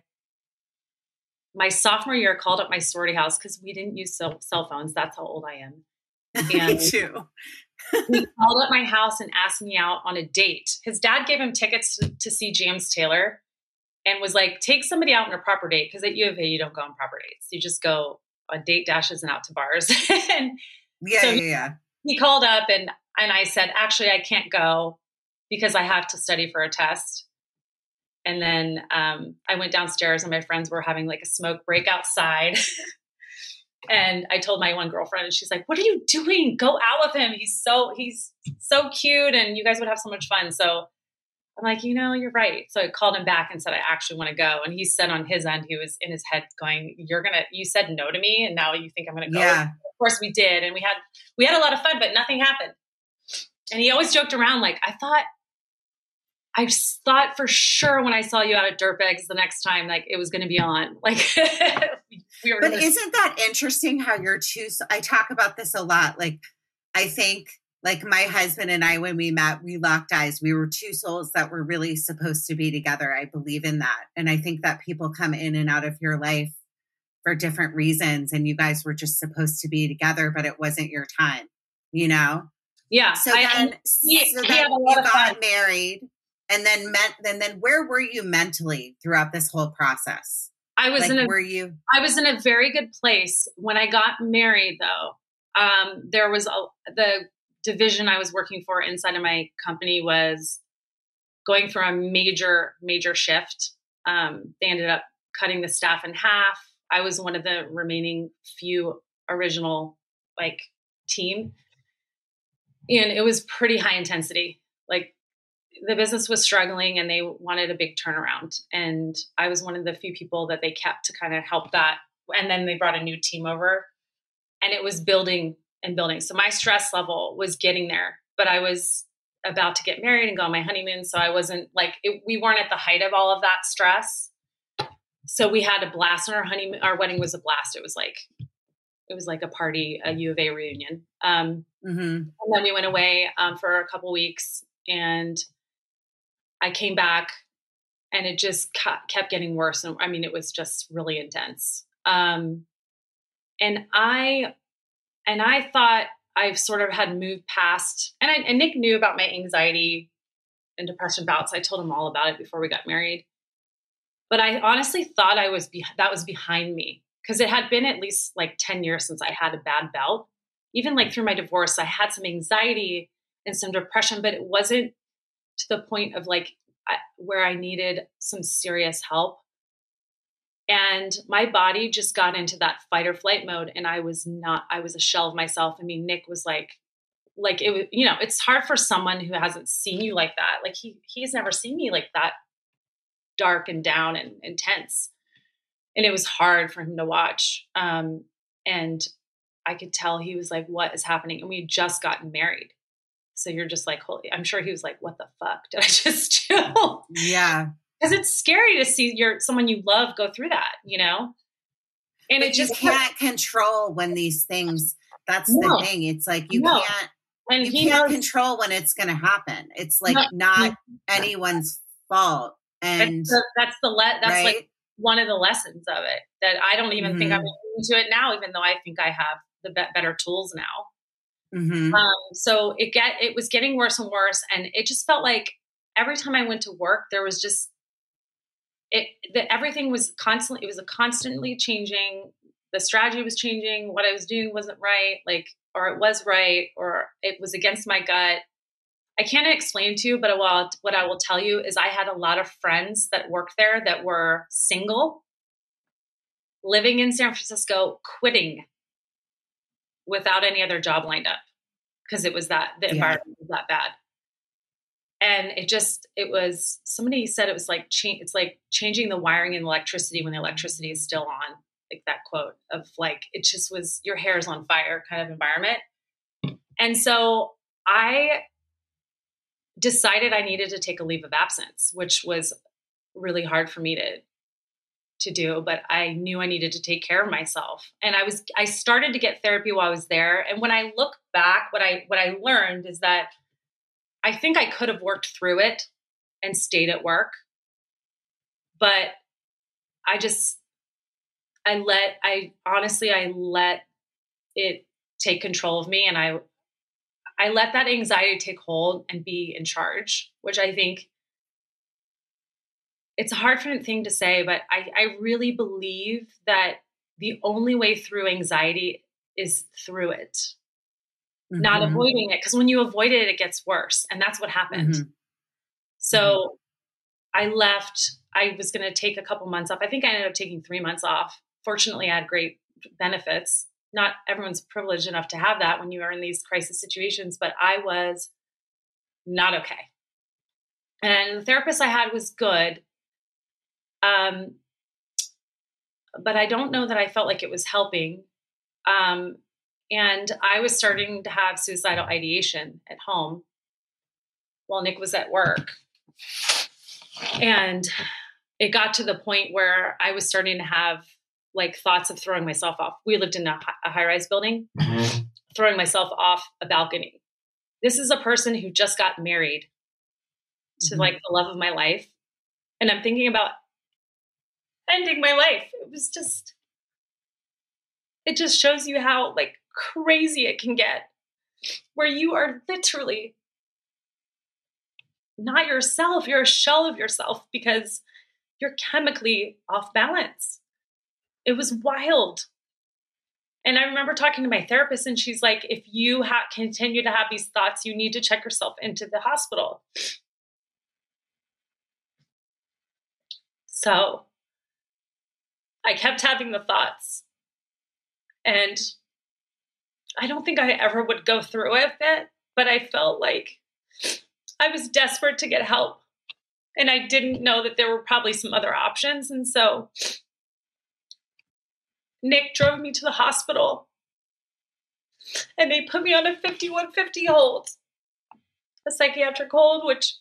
my sophomore year, called up my sorority house because we didn't use cell phones. That's how old I am. And me too. He called up my house and asked me out on a date. His dad gave him tickets to see James Taylor and was like, take somebody out on a proper date. Because at U of A, you don't go on proper dates. You just go on date dashes and out to bars. And He called up and I said, actually, I can't go because I have to study for a test. And then I went downstairs and my friends were having like a smoke break outside. And I told my one girlfriend and she's like, what are you doing? Go out with him. He's so cute and you guys would have so much fun. So I'm like, you know, you're right. So I called him back and said, I actually want to go. And he said on his end, he was in his head going, you said no to me. And now you think I'm going to go. Yeah. Of course we did. And we had a lot of fun, but nothing happened. And he always joked around. Like, I thought for sure when I saw you out at Dirtbags the next time, like it was going to be on. Like, isn't that interesting how you're two? I talk about this a lot. Like, I think like my husband and I, when we met, we locked eyes. We were two souls that were really supposed to be together. I believe in that. And I think that people come in and out of your life for different reasons. And you guys were just supposed to be together, but it wasn't your time, you know? Yeah. So then you got married. And then where were you mentally throughout this whole process? I was in a very good place when I got married though. There was the division I was working for inside of my company was going through a major, major shift. They ended up cutting the staff in half. I was one of the remaining few original like team. And it was pretty high intensity. Like, the business was struggling and they wanted a big turnaround. And I was one of the few people that they kept to kind of help that. And then they brought a new team over and it was building and building. So my stress level was getting there, but I was about to get married and go on my honeymoon. So I wasn't like, we weren't at the height of all of that stress. So we had a blast on our honeymoon. Our wedding was a blast. It was like a party, a U of A reunion. And then we went away for a couple weeks and I came back and it just kept getting worse. And I mean, it was just really intense. And I thought I've sort of had moved past, and Nick knew about my anxiety and depression bouts. I told him all about it before we got married, but I honestly thought that was behind me. Cause it had been at least like 10 years since I had a bad bout. Even like through my divorce, I had some anxiety and some depression, but it wasn't to the point of like where I needed some serious help. And my body just got into that fight or flight mode. And I was a shell of myself. I mean, Nick was like it was, you know, it's hard for someone who hasn't seen you like that. Like he's never seen me like that dark and down and intense. And it was hard for him to watch. And I could tell he was like, what is happening? And we had just gotten married. So you're just like, holy, I'm sure he was like, what the fuck did I just do? Yeah. Because it's scary to see someone you love go through that, you know? And but it just can't control when these things, the thing. It's like, you can't control when it's going to happen. It's like not anyone's fault. And that's like one of the lessons of it that I don't even think I'm into it now, even though I think I have the better tools now. Mm-hmm. So it was getting worse and worse. And it just felt like every time I went to work, there was just everything was constantly, it was a constantly changing. The strategy was changing. What I was doing wasn't right. Like, or it was right. Or it was against my gut. I can't explain to you, but what I will tell you is I had a lot of friends that worked there that were single, living in San Francisco, quitting without any other job lined up because it was the environment was that bad. And somebody said it was like, it's like changing the wiring in electricity when the electricity is still on, like that quote of like, it just was your hair's on fire kind of environment. And so I decided I needed to take a leave of absence, which was really hard for me to to do, but I knew I needed to take care of myself. And I started to get therapy while I was there. And when I look back, what I learned is that I think I could have worked through it and stayed at work, but I honestly let it take control of me. And I let that anxiety take hold and be in charge, which I think it's a hard thing to say, but I really believe that the only way through anxiety is through it, mm-hmm. not avoiding it. Because when you avoid it, it gets worse. And that's what happened. Mm-hmm. So I left. I was going to take a couple months off. I think I ended up taking 3 months off. Fortunately, I had great benefits. Not everyone's privileged enough to have that when you are in these crisis situations, but I was not okay. And the therapist I had was good. But I don't know that I felt like it was helping. And I was starting to have suicidal ideation at home while Nick was at work. And it got to the point where I was starting to have like thoughts of throwing myself off. We lived in a high-rise building, mm-hmm. throwing myself off a balcony. This is a person who just got married to mm-hmm. like the love of my life. And I'm thinking about ending my life. It just shows you how like crazy it can get, where you are literally not yourself. You're a shell of yourself because you're chemically off balance. It was wild. And I remember talking to my therapist and she's like, if you continue to have these thoughts, you need to check yourself into the hospital. So I kept having the thoughts and I don't think I ever would go through with it, but I felt like I was desperate to get help and I didn't know that there were probably some other options. And so Nick drove me to the hospital and they put me on a 5150 hold, a psychiatric hold, which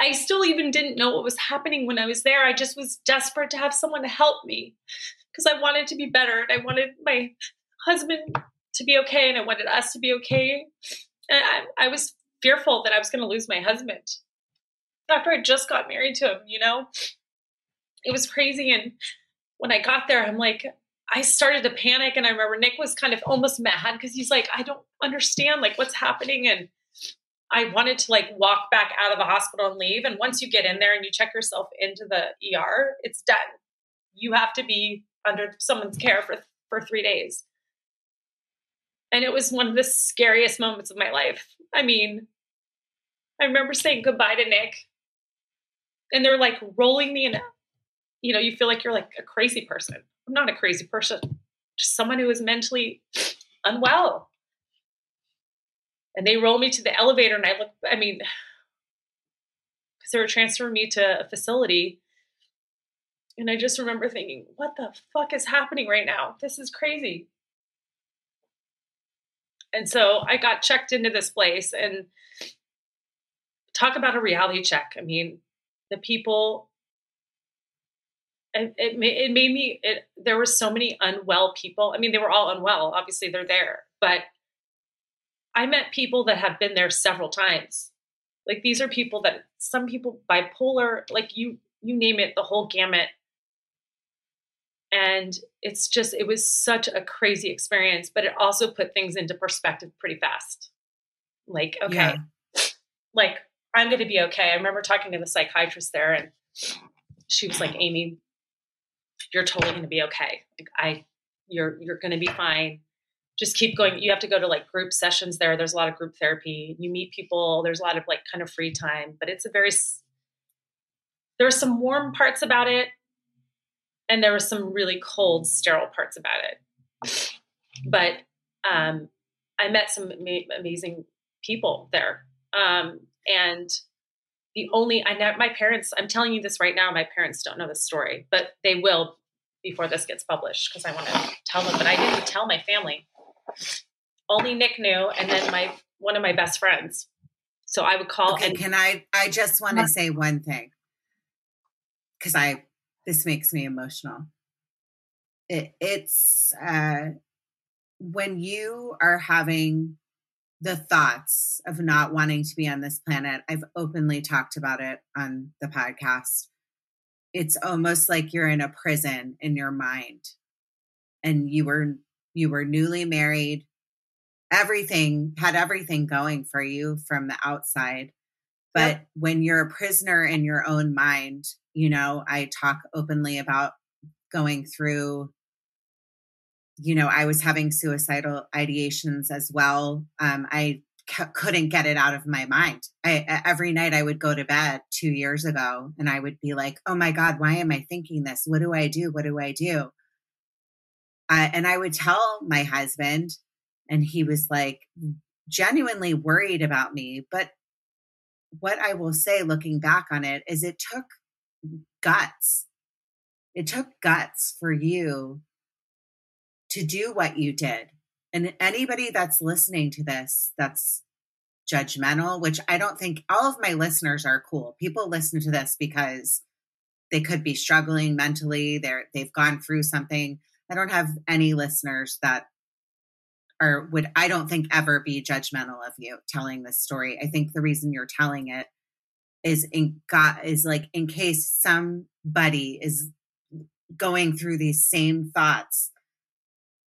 I still even didn't know what was happening when I was there. I just was desperate to have someone to help me because I wanted to be better and I wanted my husband to be okay and I wanted us to be okay. And I was fearful that I was going to lose my husband after I just got married to him, you know? It was crazy. And when I got there, I'm like, I started to panic. And I remember Nick was kind of almost mad because he's like, I don't understand like what's happening. And I wanted to like walk back out of the hospital and leave. And once you get in there and you check yourself into the ER, it's done. You have to be under someone's care for 3 days. And it was one of the scariest moments of my life. I mean, I remember saying goodbye to Nick and they're like rolling me in. You know, you feel like you're like a crazy person. I'm not a crazy person, just someone who is mentally unwell. And they roll me to the elevator and because they were transferring me to a facility. And I just remember thinking, what the fuck is happening right now? This is crazy. And so I got checked into this place and talk about a reality check. I mean, the people, it made me, there were so many unwell people. I mean, they were all unwell, obviously they're there, but I met people that have been there several times. Like these are people that some people bipolar, like you name it, the whole gamut. And it was such a crazy experience, but it also put things into perspective pretty fast. Like, okay, yeah. Like I'm going to be okay. I remember talking to the psychiatrist there and she was like, Amy, you're totally going to be okay. Like you're going to be fine. Just keep going. You have to go to like group sessions there. There's a lot of group therapy. You meet people. There's a lot of like kind of free time, but there are some warm parts about it. And there were some really cold, sterile parts about it. But I met some amazing people there. My parents, I'm telling you this right now, my parents don't know this story, but they will before this gets published because I want to tell them, but I didn't tell my family. Only Nick knew, and then one of my best friends. So I would call. Okay, I just want to say one thing because This makes me emotional. It's when you are having the thoughts of not wanting to be on this planet. I've openly talked about it on the podcast. It's almost like you're in a prison in your mind, and you were newly married. Everything had everything going for you from the outside. But yep. When you're a prisoner in your own mind, you know, I talk openly about going through, you know, I was having suicidal ideations as well. I couldn't get it out of my mind. Every night I would go to bed 2 years ago and I would be like, oh my God, why am I thinking this? What do I do? What do I do? And I would tell my husband, and he was like genuinely worried about me. But what I will say looking back on it is it took guts. It took guts for you to do what you did. And anybody that's listening to this that's judgmental, which I don't think all of my listeners are cool. People listen to this because they could be struggling mentally. They've gone through something. I don't have any listeners that are, would, I don't think, ever be judgmental of you telling this story. I think the reason you're telling it is in case somebody is going through these same thoughts.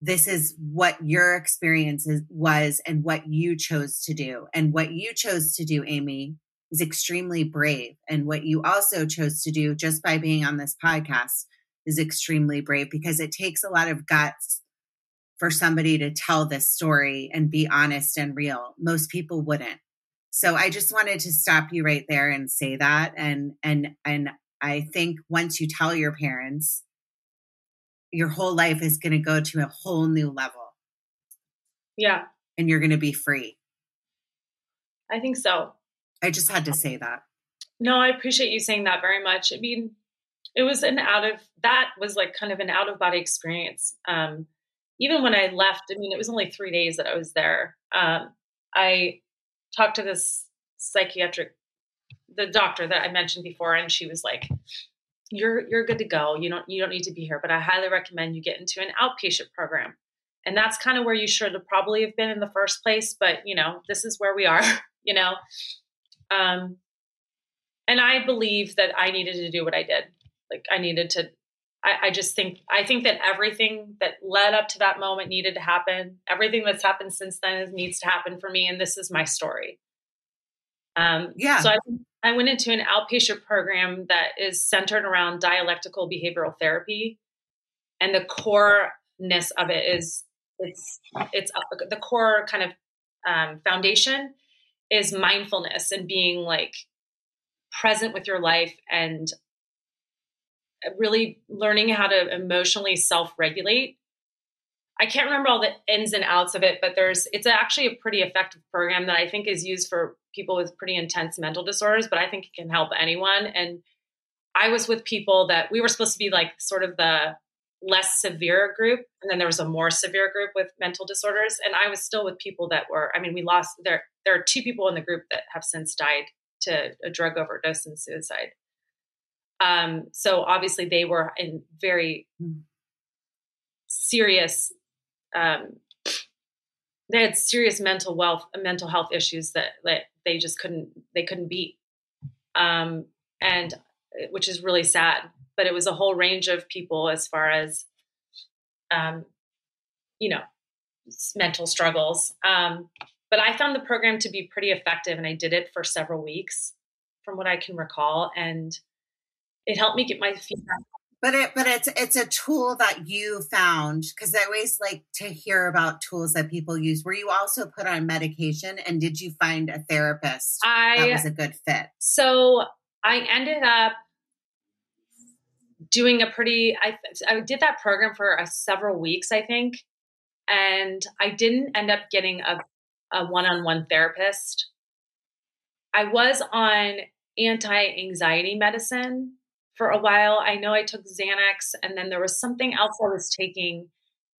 This is what your experience was and what you chose to do. And what you chose to do, Amy, is extremely brave. And what you also chose to do just by being on this podcast is extremely brave, because it takes a lot of guts for somebody to tell this story and be honest and real. Most people wouldn't. So I just wanted to stop you right there and say that. And I think once you tell your parents, your whole life is going to go to a whole new level. Yeah. And you're going to be free. I think so. I just had to say that. No, I appreciate you saying that very much. I mean, that was an out of body experience. Even when I left, I mean, it was only 3 days that I was there. I talked to the doctor that I mentioned before, and she was like, you're good to go. You don't need to be here, but I highly recommend you get into an outpatient program. And that's kind of where you should have probably have been in the first place, but you know, this is where we are, you know? And I believe that I needed to do what I did. Like I think that everything that led up to that moment needed to happen. Everything that's happened since then needs to happen for me. And this is my story. So I went into an outpatient program that is centered around dialectical behavioral therapy. And the coreness of it is the core kind of foundation is mindfulness and being like present with your life and really learning how to emotionally self-regulate. I can't remember all the ins and outs of it, but it's actually a pretty effective program that I think is used for people with pretty intense mental disorders, but I think it can help anyone. And I was with people that we were supposed to be like sort of the less severe group. And then there was a more severe group with mental disorders. And I was still with people that were, I mean, we lost there are two people in the group that have since died to a drug overdose and suicide. So obviously they were in very serious, they had serious mental health issues that they just couldn't beat. And which is really sad, but it was a whole range of people as far as, you know, mental struggles. But I found the program to be pretty effective, and I did it for several weeks from what I can recall. And it helped me get my feet back. But it's a tool that you found, because I always like to hear about tools that people use. Were you also put on medication, and did you find a therapist that was a good fit? So I ended up doing I did that program for several weeks, I think. And I didn't end up getting a one-on-one therapist. I was on anti-anxiety medicine for a while. I know I took Xanax, and then there was something else I was taking,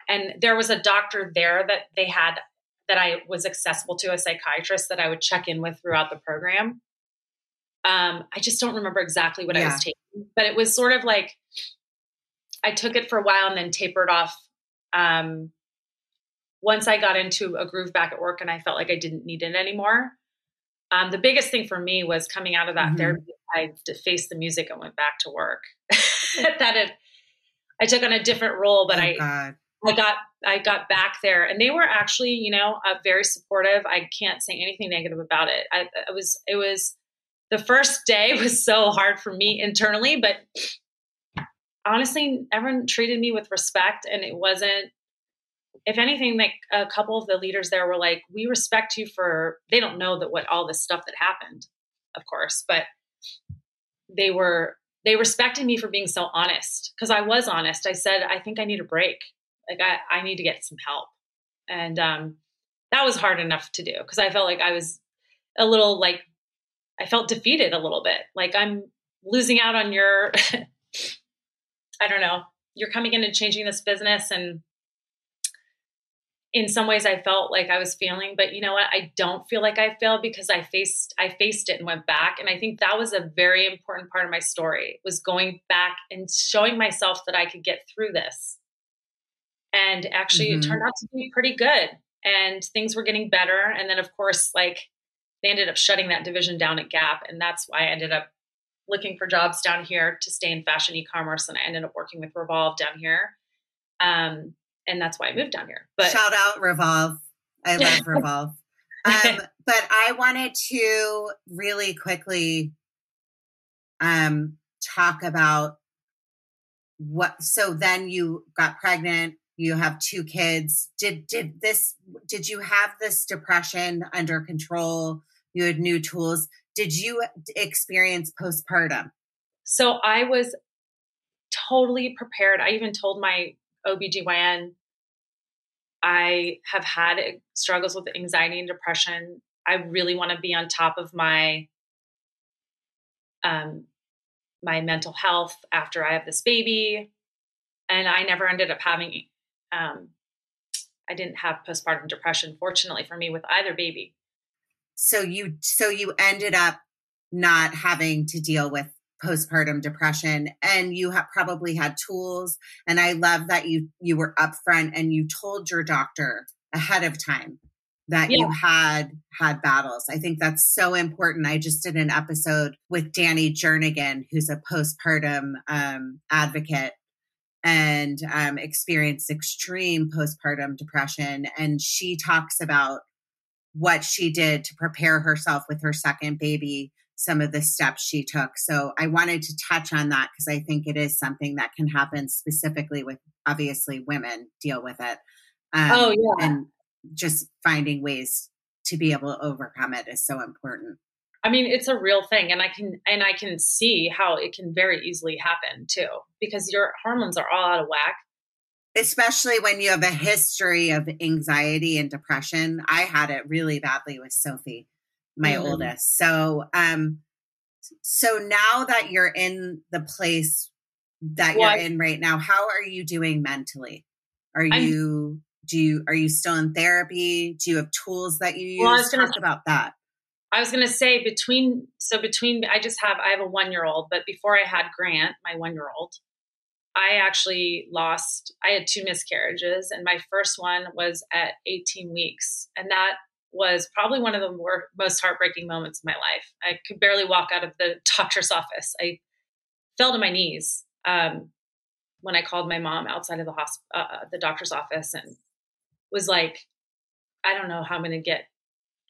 and there was a doctor there that they had that I was accessible to, a psychiatrist that I would check in with throughout the program. I just don't remember exactly what I was taking, but it was sort of like, I took it for a while and then tapered off. Once I got into a groove back at work and I felt like I didn't need it anymore. The biggest thing for me was coming out of that therapy. I defaced the music and went back to work. I took on a different role, but I got back there, and they were actually, you know, very supportive. I can't say anything negative about it. It was the first day was so hard for me internally, but honestly, everyone treated me with respect, and it wasn't, if anything, like a couple of the leaders there were like, we respect you for, they don't know that what all this stuff that happened, of course, but they respected me for being so honest. Cause I was honest. I said, I think I need a break. Like I need to get some help. And, that was hard enough to do. Cause I felt like I was a little, like, I felt defeated a little bit. Like I'm losing out on your, I don't know, you're coming in and changing this business. And in some ways I felt like I was failing, but you know what? I don't feel like I failed because I faced it and went back. And I think that was a very important part of my story, was going back and showing myself that I could get through this. And actually it turned out to be pretty good, and things were getting better. And then of course, like they ended up shutting that division down at Gap. And that's why I ended up looking for jobs down here to stay in fashion e-commerce. And I ended up working with Revolve down here. And that's why I moved down here. But shout out Revolve. I love Revolve. But I wanted to really quickly talk about what, so then you got pregnant, you have two kids. Did you have this depression under control? You had new tools. Did you experience postpartum? So I was totally prepared. I even told my OBGYN, I have had struggles with anxiety and depression. I really want to be on top of my, my mental health after I have this baby. And I never ended up having, I didn't have postpartum depression, fortunately for me, with either baby. So you ended up not having to deal with postpartum depression, and you have probably had tools. And I love that you were upfront and you told your doctor ahead of time that you had battles. I think that's so important. I just did an episode with Danny Jernigan, who's a postpartum advocate and experienced extreme postpartum depression. And she talks about what she did to prepare herself with her second baby, some of the steps she took. So I wanted to touch on that because I think it is something that can happen specifically with, obviously, women deal with it. And just finding ways to be able to overcome it is so important. I mean, it's a real thing, and I can see how it can very easily happen too, because your hormones are all out of whack. Especially when you have a history of anxiety and depression. I had it really badly with Sophie, my oldest. So, so now that you're in the place that you're in right now, how are you doing mentally? Are you still in therapy? Do you have tools that you use? Talk about that. I was going to say I have a 1-year-old, but before I had Grant, my 1-year-old, I had 2 miscarriages, and my first one was at 18 weeks. And that was probably one of the most heartbreaking moments of my life. I could barely walk out of the doctor's office. I fell to my knees when I called my mom outside of the doctor's office, and was like, I don't know how I'm going to get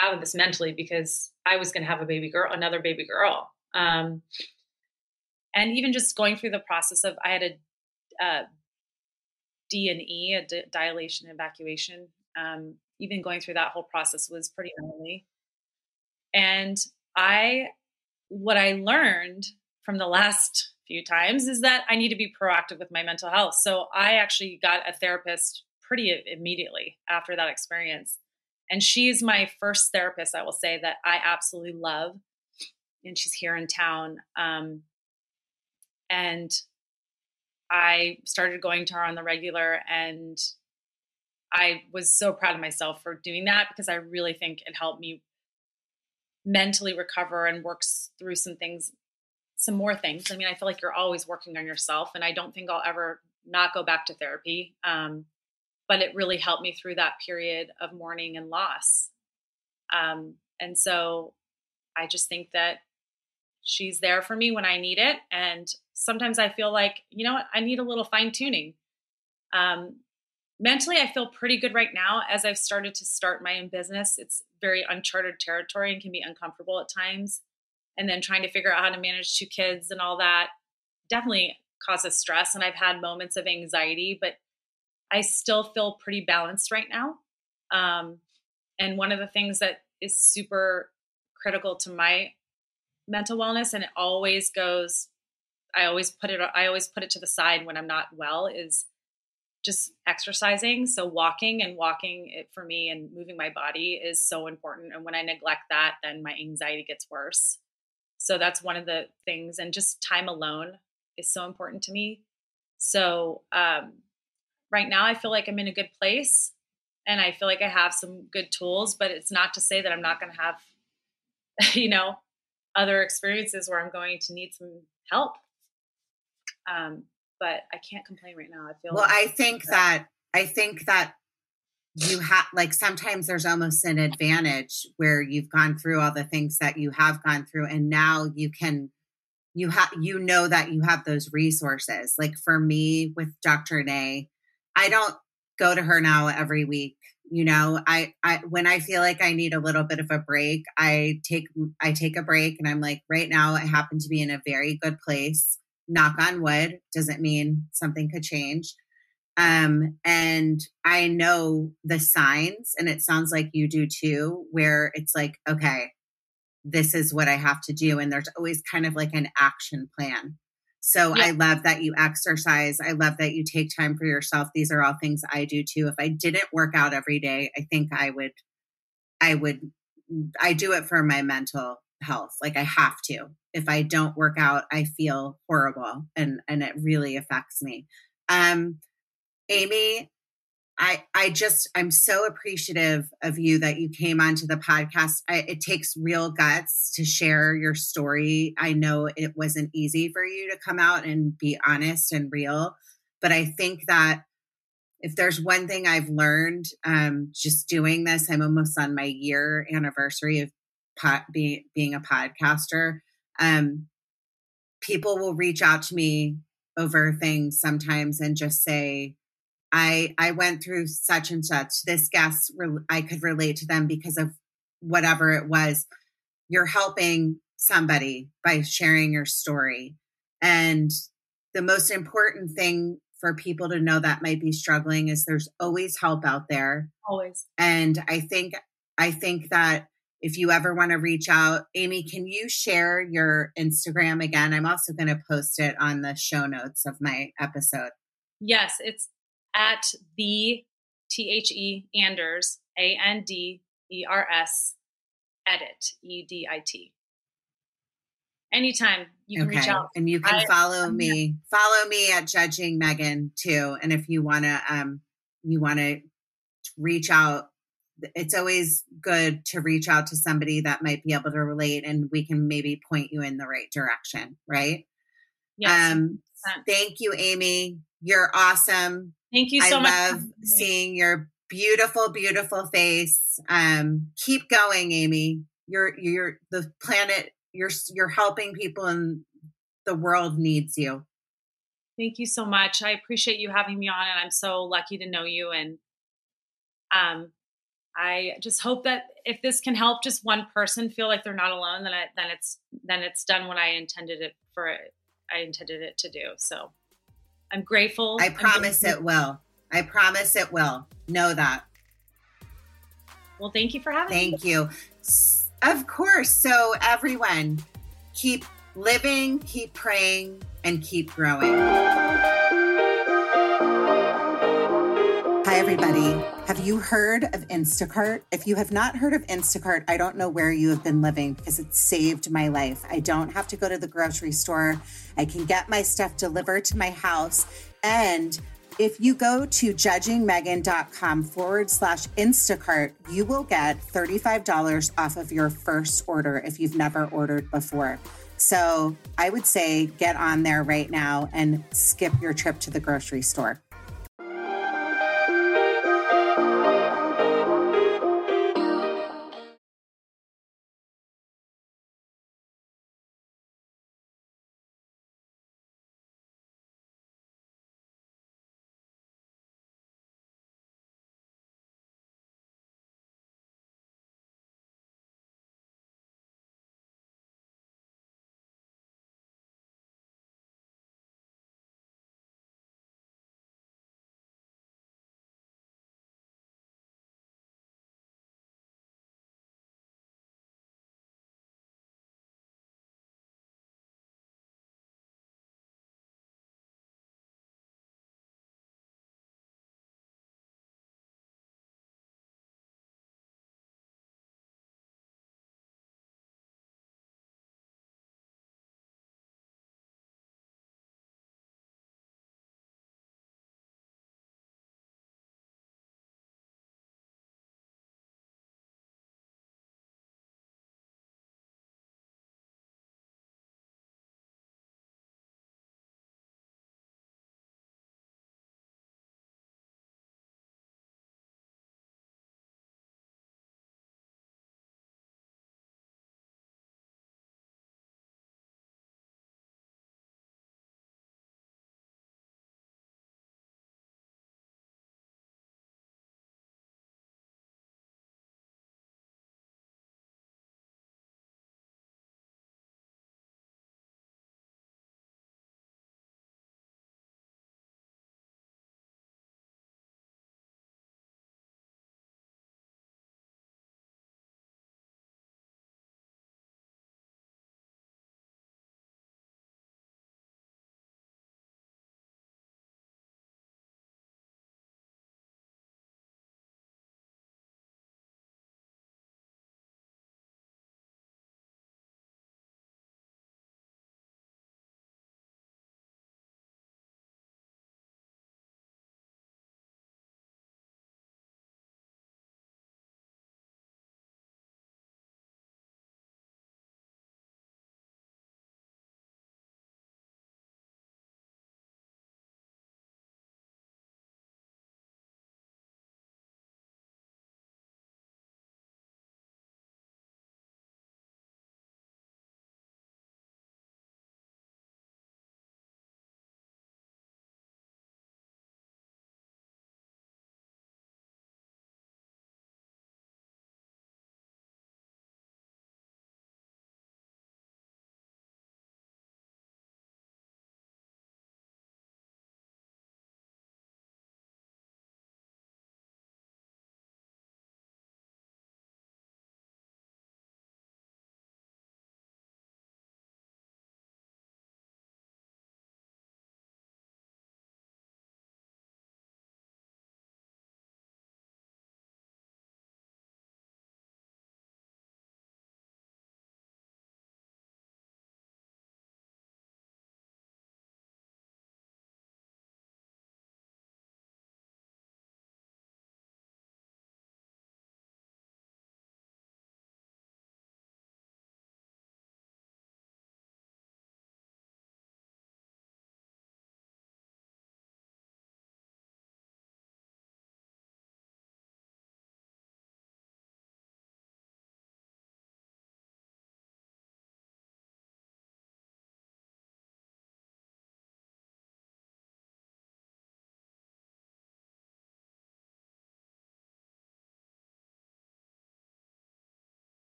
out of this mentally, because I was going to have another baby girl. And even just going through the process of, I had a D&E, dilation and evacuation. Even going through that whole process was pretty early. And what I learned from the last few times is that I need to be proactive with my mental health. So I actually got a therapist pretty immediately after that experience. And she's my first therapist, I will say, that I absolutely love. And she's here in town. And I started going to her on the regular, and I was so proud of myself for doing that, because I really think it helped me mentally recover and work through some things, some more things. I mean, I feel like you're always working on yourself, and I don't think I'll ever not go back to therapy. But it really helped me through that period of mourning and loss. And so I just think that she's there for me when I need it. And sometimes I feel like, you know what, I need a little fine tuning. Mentally, I feel pretty good right now. As I've started to start my own business, it's very uncharted territory and can be uncomfortable at times. And then trying to figure out how to manage two kids and all that definitely causes stress. And I've had moments of anxiety, but I still feel pretty balanced right now. And one of the things that is super critical to my mental wellness, and it always goes, I always put it to the side when I'm not well, is just exercising. So walking for me and moving my body is so important. And when I neglect that, then my anxiety gets worse. So that's one of the things. And just time alone is so important to me. So right now I feel like I'm in a good place, and I feel like I have some good tools, but it's not to say that I'm not going to have, you know, other experiences where I'm going to need some help. But I can't complain right now. I feel well. I think that you have, like, sometimes there's almost an advantage where you've gone through all the things that you have gone through, and now you know that you have those resources. Like for me with Dr. Nay, I don't go to her now every week. You know, I when I feel like I need a little bit of a break, I take a break, and I'm like, right now I happen to be in a very good place. Knock on wood, doesn't mean something could change. And I know the signs, and it sounds like you do too, where it's like, okay, this is what I have to do. And there's always kind of like an action plan. So yeah. I love that you exercise. I love that you take time for yourself. These are all things I do too. If I didn't work out every day, I think I do it for my mental health. Like I have to. If I don't work out, I feel horrible, and it really affects me. Amy, I'm so appreciative of you that you came onto the podcast. It takes real guts to share your story. I know it wasn't easy for you to come out and be honest and real, but I think that if there's one thing I've learned, just doing this, I'm almost on my year anniversary of being a podcaster. People will reach out to me over things sometimes and just say, I went through such and such. This guest, I could relate to them because of whatever it was. You're helping somebody by sharing your story. And the most important thing for people to know that might be struggling is there's always help out there. Always. And I think that if you ever want to reach out, Amy, can you share your Instagram again? I'm also going to post it on the show notes of my episode. Yes, it's at the THE Anders, ANDERS Edit, EDIT. Anytime you can reach out. And you can follow me. Yeah. Follow me at Judging Megan too. And if you want to, reach out, it's always good to reach out to somebody that might be able to relate, and we can maybe point you in the right direction. Right. Yes. Thank you, Amy. You're awesome. Thank you so much. I love seeing your beautiful, beautiful face. Keep going, Amy. You're the planet. You're helping people, and the world needs you. Thank you so much. I appreciate you having me on, and I'm so lucky to know you. And, I just hope that if this can help just one person feel like they're not alone, then it's done what I intended it for. I intended it to do. So I'm grateful. I promise it will. Know that. Well, thank you for having me. Thank you. Of course. So everyone, keep living, keep praying, and keep growing. Hi, everybody. Have you heard of Instacart? If you have not heard of Instacart, I don't know where you have been living, because it saved my life. I don't have to go to the grocery store. I can get my stuff delivered to my house. And if you go to judgingmegan.com/Instacart, you will get $35 off of your first order if you've never ordered before. So I would say get on there right now and skip your trip to the grocery store.